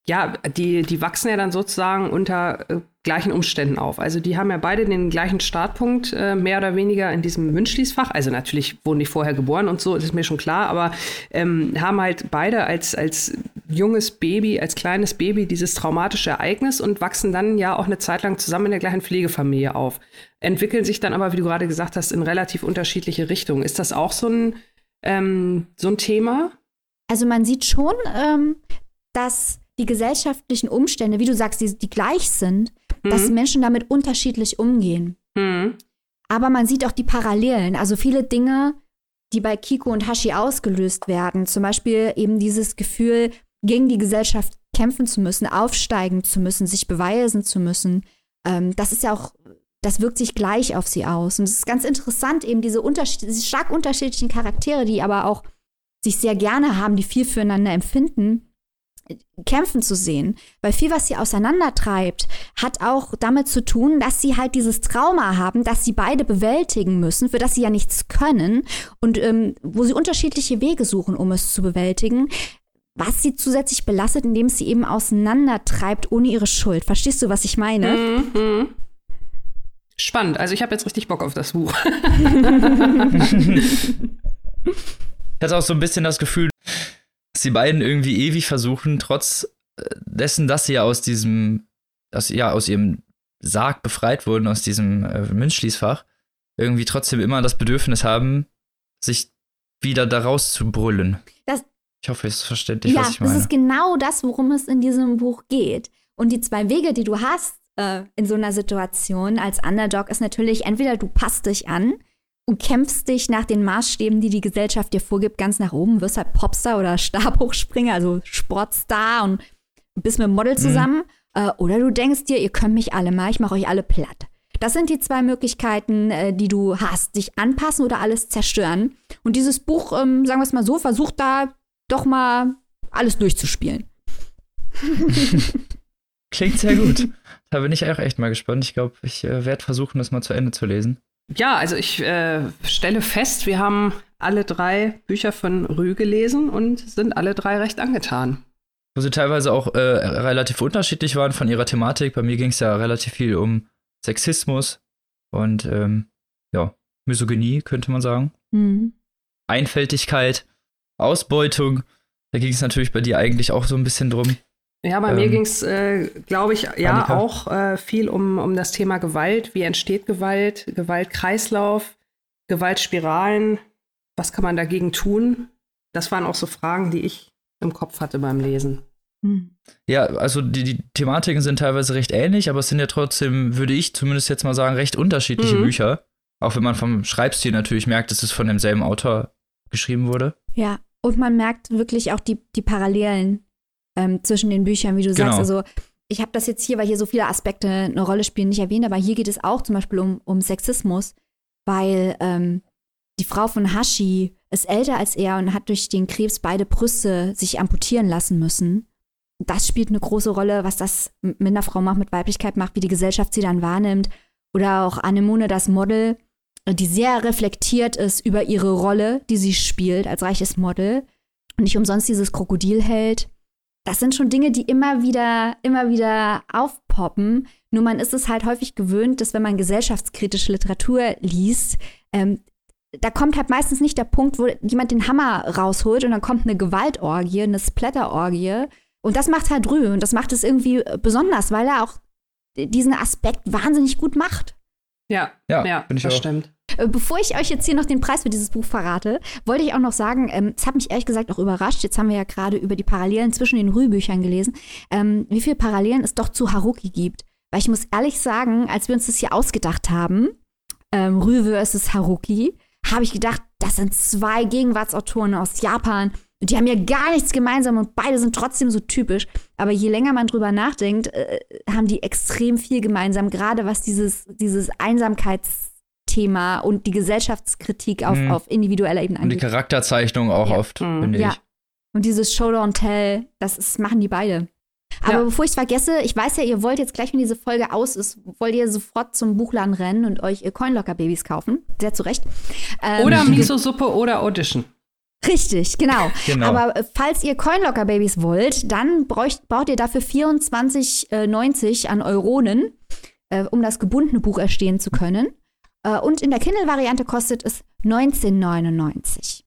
ja, die wachsen ja dann sozusagen unter gleichen Umständen auf. Also die haben ja beide den gleichen Startpunkt, mehr oder weniger in diesem Münchschließfach. Also natürlich wurden die vorher geboren und so, das ist mir schon klar, aber haben halt beide als junges Baby, als kleines Baby dieses traumatische Ereignis und wachsen dann ja auch eine Zeit lang zusammen in der gleichen Pflegefamilie auf. Entwickeln sich dann aber, wie du gerade gesagt hast, in relativ unterschiedliche Richtungen. Ist das auch so ein Thema? Also man sieht schon, dass die gesellschaftlichen Umstände, wie du sagst, die gleich sind, dass Menschen damit unterschiedlich umgehen. Mhm. Aber man sieht auch die Parallelen. Also viele Dinge, die bei Kiko und Hashi ausgelöst werden. Zum Beispiel eben dieses Gefühl, gegen die Gesellschaft kämpfen zu müssen, aufsteigen zu müssen, sich beweisen zu müssen. Das ist ja auch, das wirkt sich gleich auf sie aus. Und es ist ganz interessant, eben diese stark unterschiedlichen Charaktere, die aber auch sich sehr gerne haben, die viel füreinander empfinden, kämpfen zu sehen, weil viel, was sie auseinandertreibt, hat auch damit zu tun, dass sie halt dieses Trauma haben, dass sie beide bewältigen müssen, für das sie ja nichts können und wo sie unterschiedliche Wege suchen, um es zu bewältigen, was sie zusätzlich belastet, indem es sie eben auseinandertreibt ohne ihre Schuld. Verstehst du, was ich meine? Mhm. Spannend. Also ich habe jetzt richtig Bock auf das Buch. Ich hatte auch so ein bisschen das Gefühl, dass die beiden irgendwie ewig versuchen, trotz dessen, dass sie ja aus ihrem Sarg befreit wurden, aus diesem Münzschließfach, irgendwie trotzdem immer das Bedürfnis haben, sich wieder daraus zu brüllen. Ich hoffe, es ist verständlich, was ich meine. Ja, das ist genau das, worum es in diesem Buch geht. Und die zwei Wege, die du hast in so einer Situation als Underdog, ist natürlich, entweder du passt dich an und kämpfst dich nach den Maßstäben, die die Gesellschaft dir vorgibt, ganz nach oben, wirst halt Popstar oder Stabhochspringer, also Sportstar und bist mit dem Model zusammen. Oder du denkst dir, ihr könnt mich alle mal, ich mache euch alle platt. Das sind die zwei Möglichkeiten, die du hast, dich anpassen oder alles zerstören. Und dieses Buch, sagen wir es mal so, versucht da doch mal alles durchzuspielen. Klingt sehr gut. Da bin ich auch echt mal gespannt. Ich glaube, ich werde versuchen, das mal zu Ende zu lesen. Ja, also ich stelle fest, wir haben alle drei Bücher von Ryū gelesen und sind alle drei recht angetan. Wo sie teilweise auch relativ unterschiedlich waren von ihrer Thematik. Bei mir ging es ja relativ viel um Sexismus und Misogynie, könnte man sagen. Mhm. Einfältigkeit, Ausbeutung. Da ging es natürlich bei dir eigentlich auch so ein bisschen drum. Ja, bei mir ging es, glaube ich, ja auch viel um das Thema Gewalt. Wie entsteht Gewalt? Gewaltkreislauf, Gewaltspiralen. Was kann man dagegen tun? Das waren auch so Fragen, die ich im Kopf hatte beim Lesen. Ja, also die Thematiken sind teilweise recht ähnlich, aber es sind ja trotzdem, würde ich zumindest jetzt mal sagen, recht unterschiedliche Bücher. Auch wenn man vom Schreibstil natürlich merkt, dass es von demselben Autor geschrieben wurde. Ja, und man merkt wirklich auch die Parallelen zwischen den Büchern, wie du sagst. Also ich habe das jetzt hier, weil hier so viele Aspekte eine Rolle spielen, nicht erwähnt, aber hier geht es auch zum Beispiel um Sexismus, weil die Frau von Hashi ist älter als er und hat durch den Krebs beide Brüste sich amputieren lassen müssen. Das spielt eine große Rolle, was das mit einer Frau macht, mit Weiblichkeit macht, wie die Gesellschaft sie dann wahrnimmt. Oder auch Anemone, das Model, die sehr reflektiert ist über ihre Rolle, die sie spielt als reiches Model und nicht umsonst dieses Krokodil hält. Das sind schon Dinge, die immer wieder aufpoppen. Nur man ist es halt häufig gewöhnt, dass wenn man gesellschaftskritische Literatur liest, da kommt halt meistens nicht der Punkt, wo jemand den Hammer rausholt und dann kommt eine Gewaltorgie, eine Splatterorgie. Und das macht halt Ryū und das macht es irgendwie besonders, weil er auch diesen Aspekt wahnsinnig gut macht. Ja, das auch. Stimmt. Bevor ich euch jetzt hier noch den Preis für dieses Buch verrate, wollte ich auch noch sagen, es hat mich ehrlich gesagt auch überrascht, jetzt haben wir ja gerade über die Parallelen zwischen den Ryū-Büchern gelesen, wie viele Parallelen es doch zu Haruki gibt. Weil ich muss ehrlich sagen, als wir uns das hier ausgedacht haben, Ryū versus Haruki, habe ich gedacht, das sind zwei Gegenwartsautoren aus Japan, Und die haben ja gar nichts gemeinsam und beide sind trotzdem so typisch. Aber je länger man drüber nachdenkt, haben die extrem viel gemeinsam, gerade was dieses Einsamkeitsthema und die Gesellschaftskritik auf individueller Ebene angeht. Und die Charakterzeichnung auch oft, finde ich. Und dieses Show Don't Tell, das machen die beide. Aber bevor ich es vergesse, ich weiß ja, ihr wollt jetzt gleich, wenn diese Folge aus ist, wollt ihr sofort zum Buchladen rennen und euch ihr Coin Locker Babies kaufen. Sehr zu Recht. Oder Miso-Suppe oder Audition. Richtig, genau. Aber falls ihr Coin Locker Babies wollt, dann braucht ihr dafür 24,90 an Euronen, um das gebundene Buch erstehen zu können. Und in der Kindle-Variante kostet es 19,99.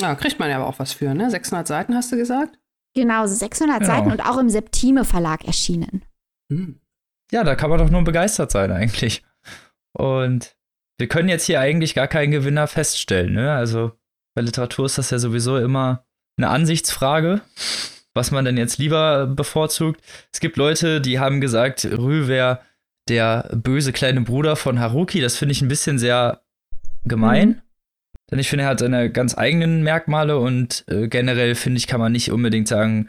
Ja, kriegt man ja aber auch was für, ne? 600 Seiten, hast du gesagt? Genau, 600 Seiten und auch im Septime Verlag erschienen. Ja, da kann man doch nur begeistert sein eigentlich. Und wir können jetzt hier eigentlich gar keinen Gewinner feststellen, ne? Also bei Literatur ist das ja sowieso immer eine Ansichtsfrage, was man denn jetzt lieber bevorzugt. Es gibt Leute, die haben gesagt, Ryū wäre der böse kleine Bruder von Haruki. Das finde ich ein bisschen sehr gemein. Denn ich finde, er hat seine ganz eigenen Merkmale und generell, finde ich, kann man nicht unbedingt sagen,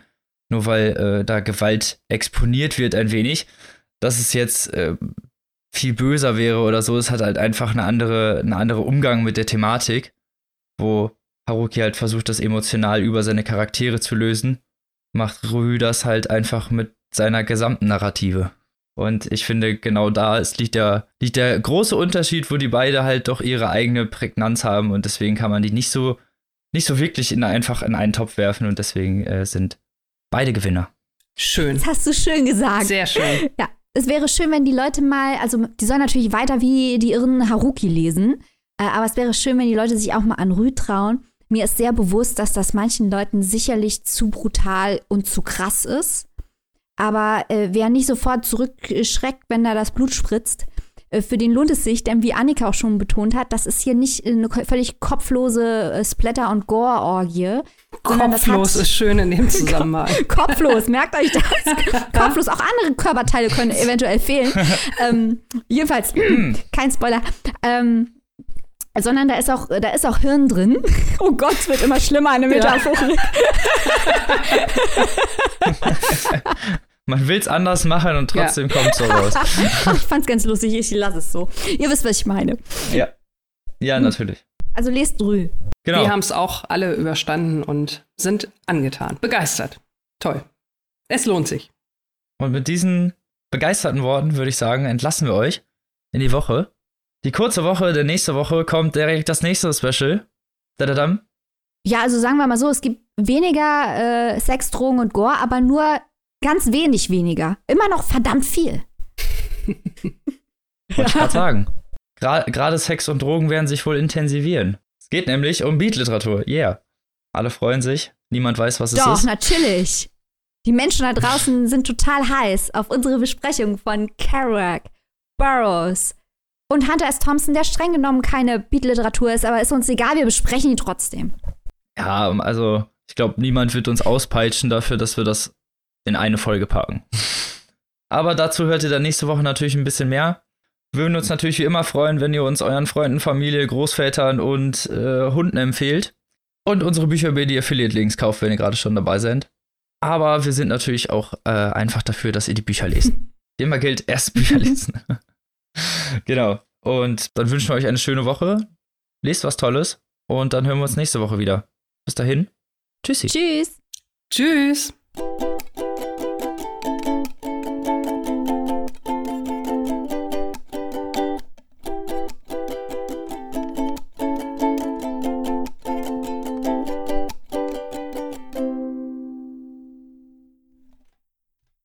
nur weil da Gewalt exponiert wird ein wenig, dass es jetzt viel böser wäre oder so. Es hat halt einfach eine andere Umgang mit der Thematik, wo Haruki halt versucht, das emotional über seine Charaktere zu lösen, macht Ryū das halt einfach mit seiner gesamten Narrative. Und ich finde, genau da liegt der große Unterschied, wo die beide halt doch ihre eigene Prägnanz haben. Und deswegen kann man die nicht so wirklich einfach in einen Topf werfen. Und deswegen sind beide Gewinner. Schön. Das hast du schön gesagt. Sehr schön. Ja, es wäre schön, wenn die Leute mal, also die sollen natürlich weiter wie die irren Haruki lesen. Aber es wäre schön, wenn die Leute sich auch mal an Ryū trauen. Mir ist sehr bewusst, dass das manchen Leuten sicherlich zu brutal und zu krass ist. Aber wer nicht sofort zurückschreckt, wenn da das Blut spritzt, für den lohnt es sich, denn wie Annika auch schon betont hat, das ist hier nicht eine völlig kopflose Splatter- und Gore-Orgie. Kopflos ist schön in dem Zusammenhang. Kopflos, merkt euch das. Kopflos, auch andere Körperteile können eventuell fehlen. Jedenfalls, kein Spoiler. Sondern da ist auch Hirn drin. Oh Gott, es wird immer schlimmer, eine Metapher. Ja. Man will es anders machen und trotzdem kommt es so raus. Ich fand es ganz lustig, ich lasse es so. Ihr wisst, was ich meine. Ja, ja, natürlich. Also lest Ryū. Genau. Die haben es auch alle überstanden und sind angetan, begeistert. Toll. Es lohnt sich. Und mit diesen begeisterten Worten würde ich sagen, entlassen wir euch in die Woche. Die kurze Woche, denn nächste Woche kommt direkt das nächste Special. Dadadam. Ja, also sagen wir mal so, es gibt weniger Sex, Drogen und Gore, aber nur ganz wenig weniger. Immer noch verdammt viel. Wollte ich gerade sagen. Gerade Sex und Drogen werden sich wohl intensivieren. Es geht nämlich um Beatliteratur. Yeah. Alle freuen sich. Niemand weiß, was es ist. Doch, natürlich. Die Menschen da draußen sind total heiß auf unsere Besprechung von Kerouac, Burroughs und Hunter S. Thompson, der streng genommen keine Beatliteratur ist, aber ist uns egal, wir besprechen ihn trotzdem. Ja, also ich glaube, niemand wird uns auspeitschen dafür, dass wir das in eine Folge packen. Aber dazu hört ihr dann nächste Woche natürlich ein bisschen mehr. Wir würden uns natürlich wie immer freuen, wenn ihr uns euren Freunden, Familie, Großvätern und Hunden empfehlt. Und unsere Bücher über die Affiliate-Links kauft, wenn ihr gerade schon dabei seid. Aber wir sind natürlich auch einfach dafür, dass ihr die Bücher lest. Wie immer gilt, erst Bücher lesen. Genau. Und dann wünschen wir euch eine schöne Woche. Lest was Tolles. Und dann hören wir uns nächste Woche wieder. Bis dahin. Tschüssi. Tschüss. Tschüss.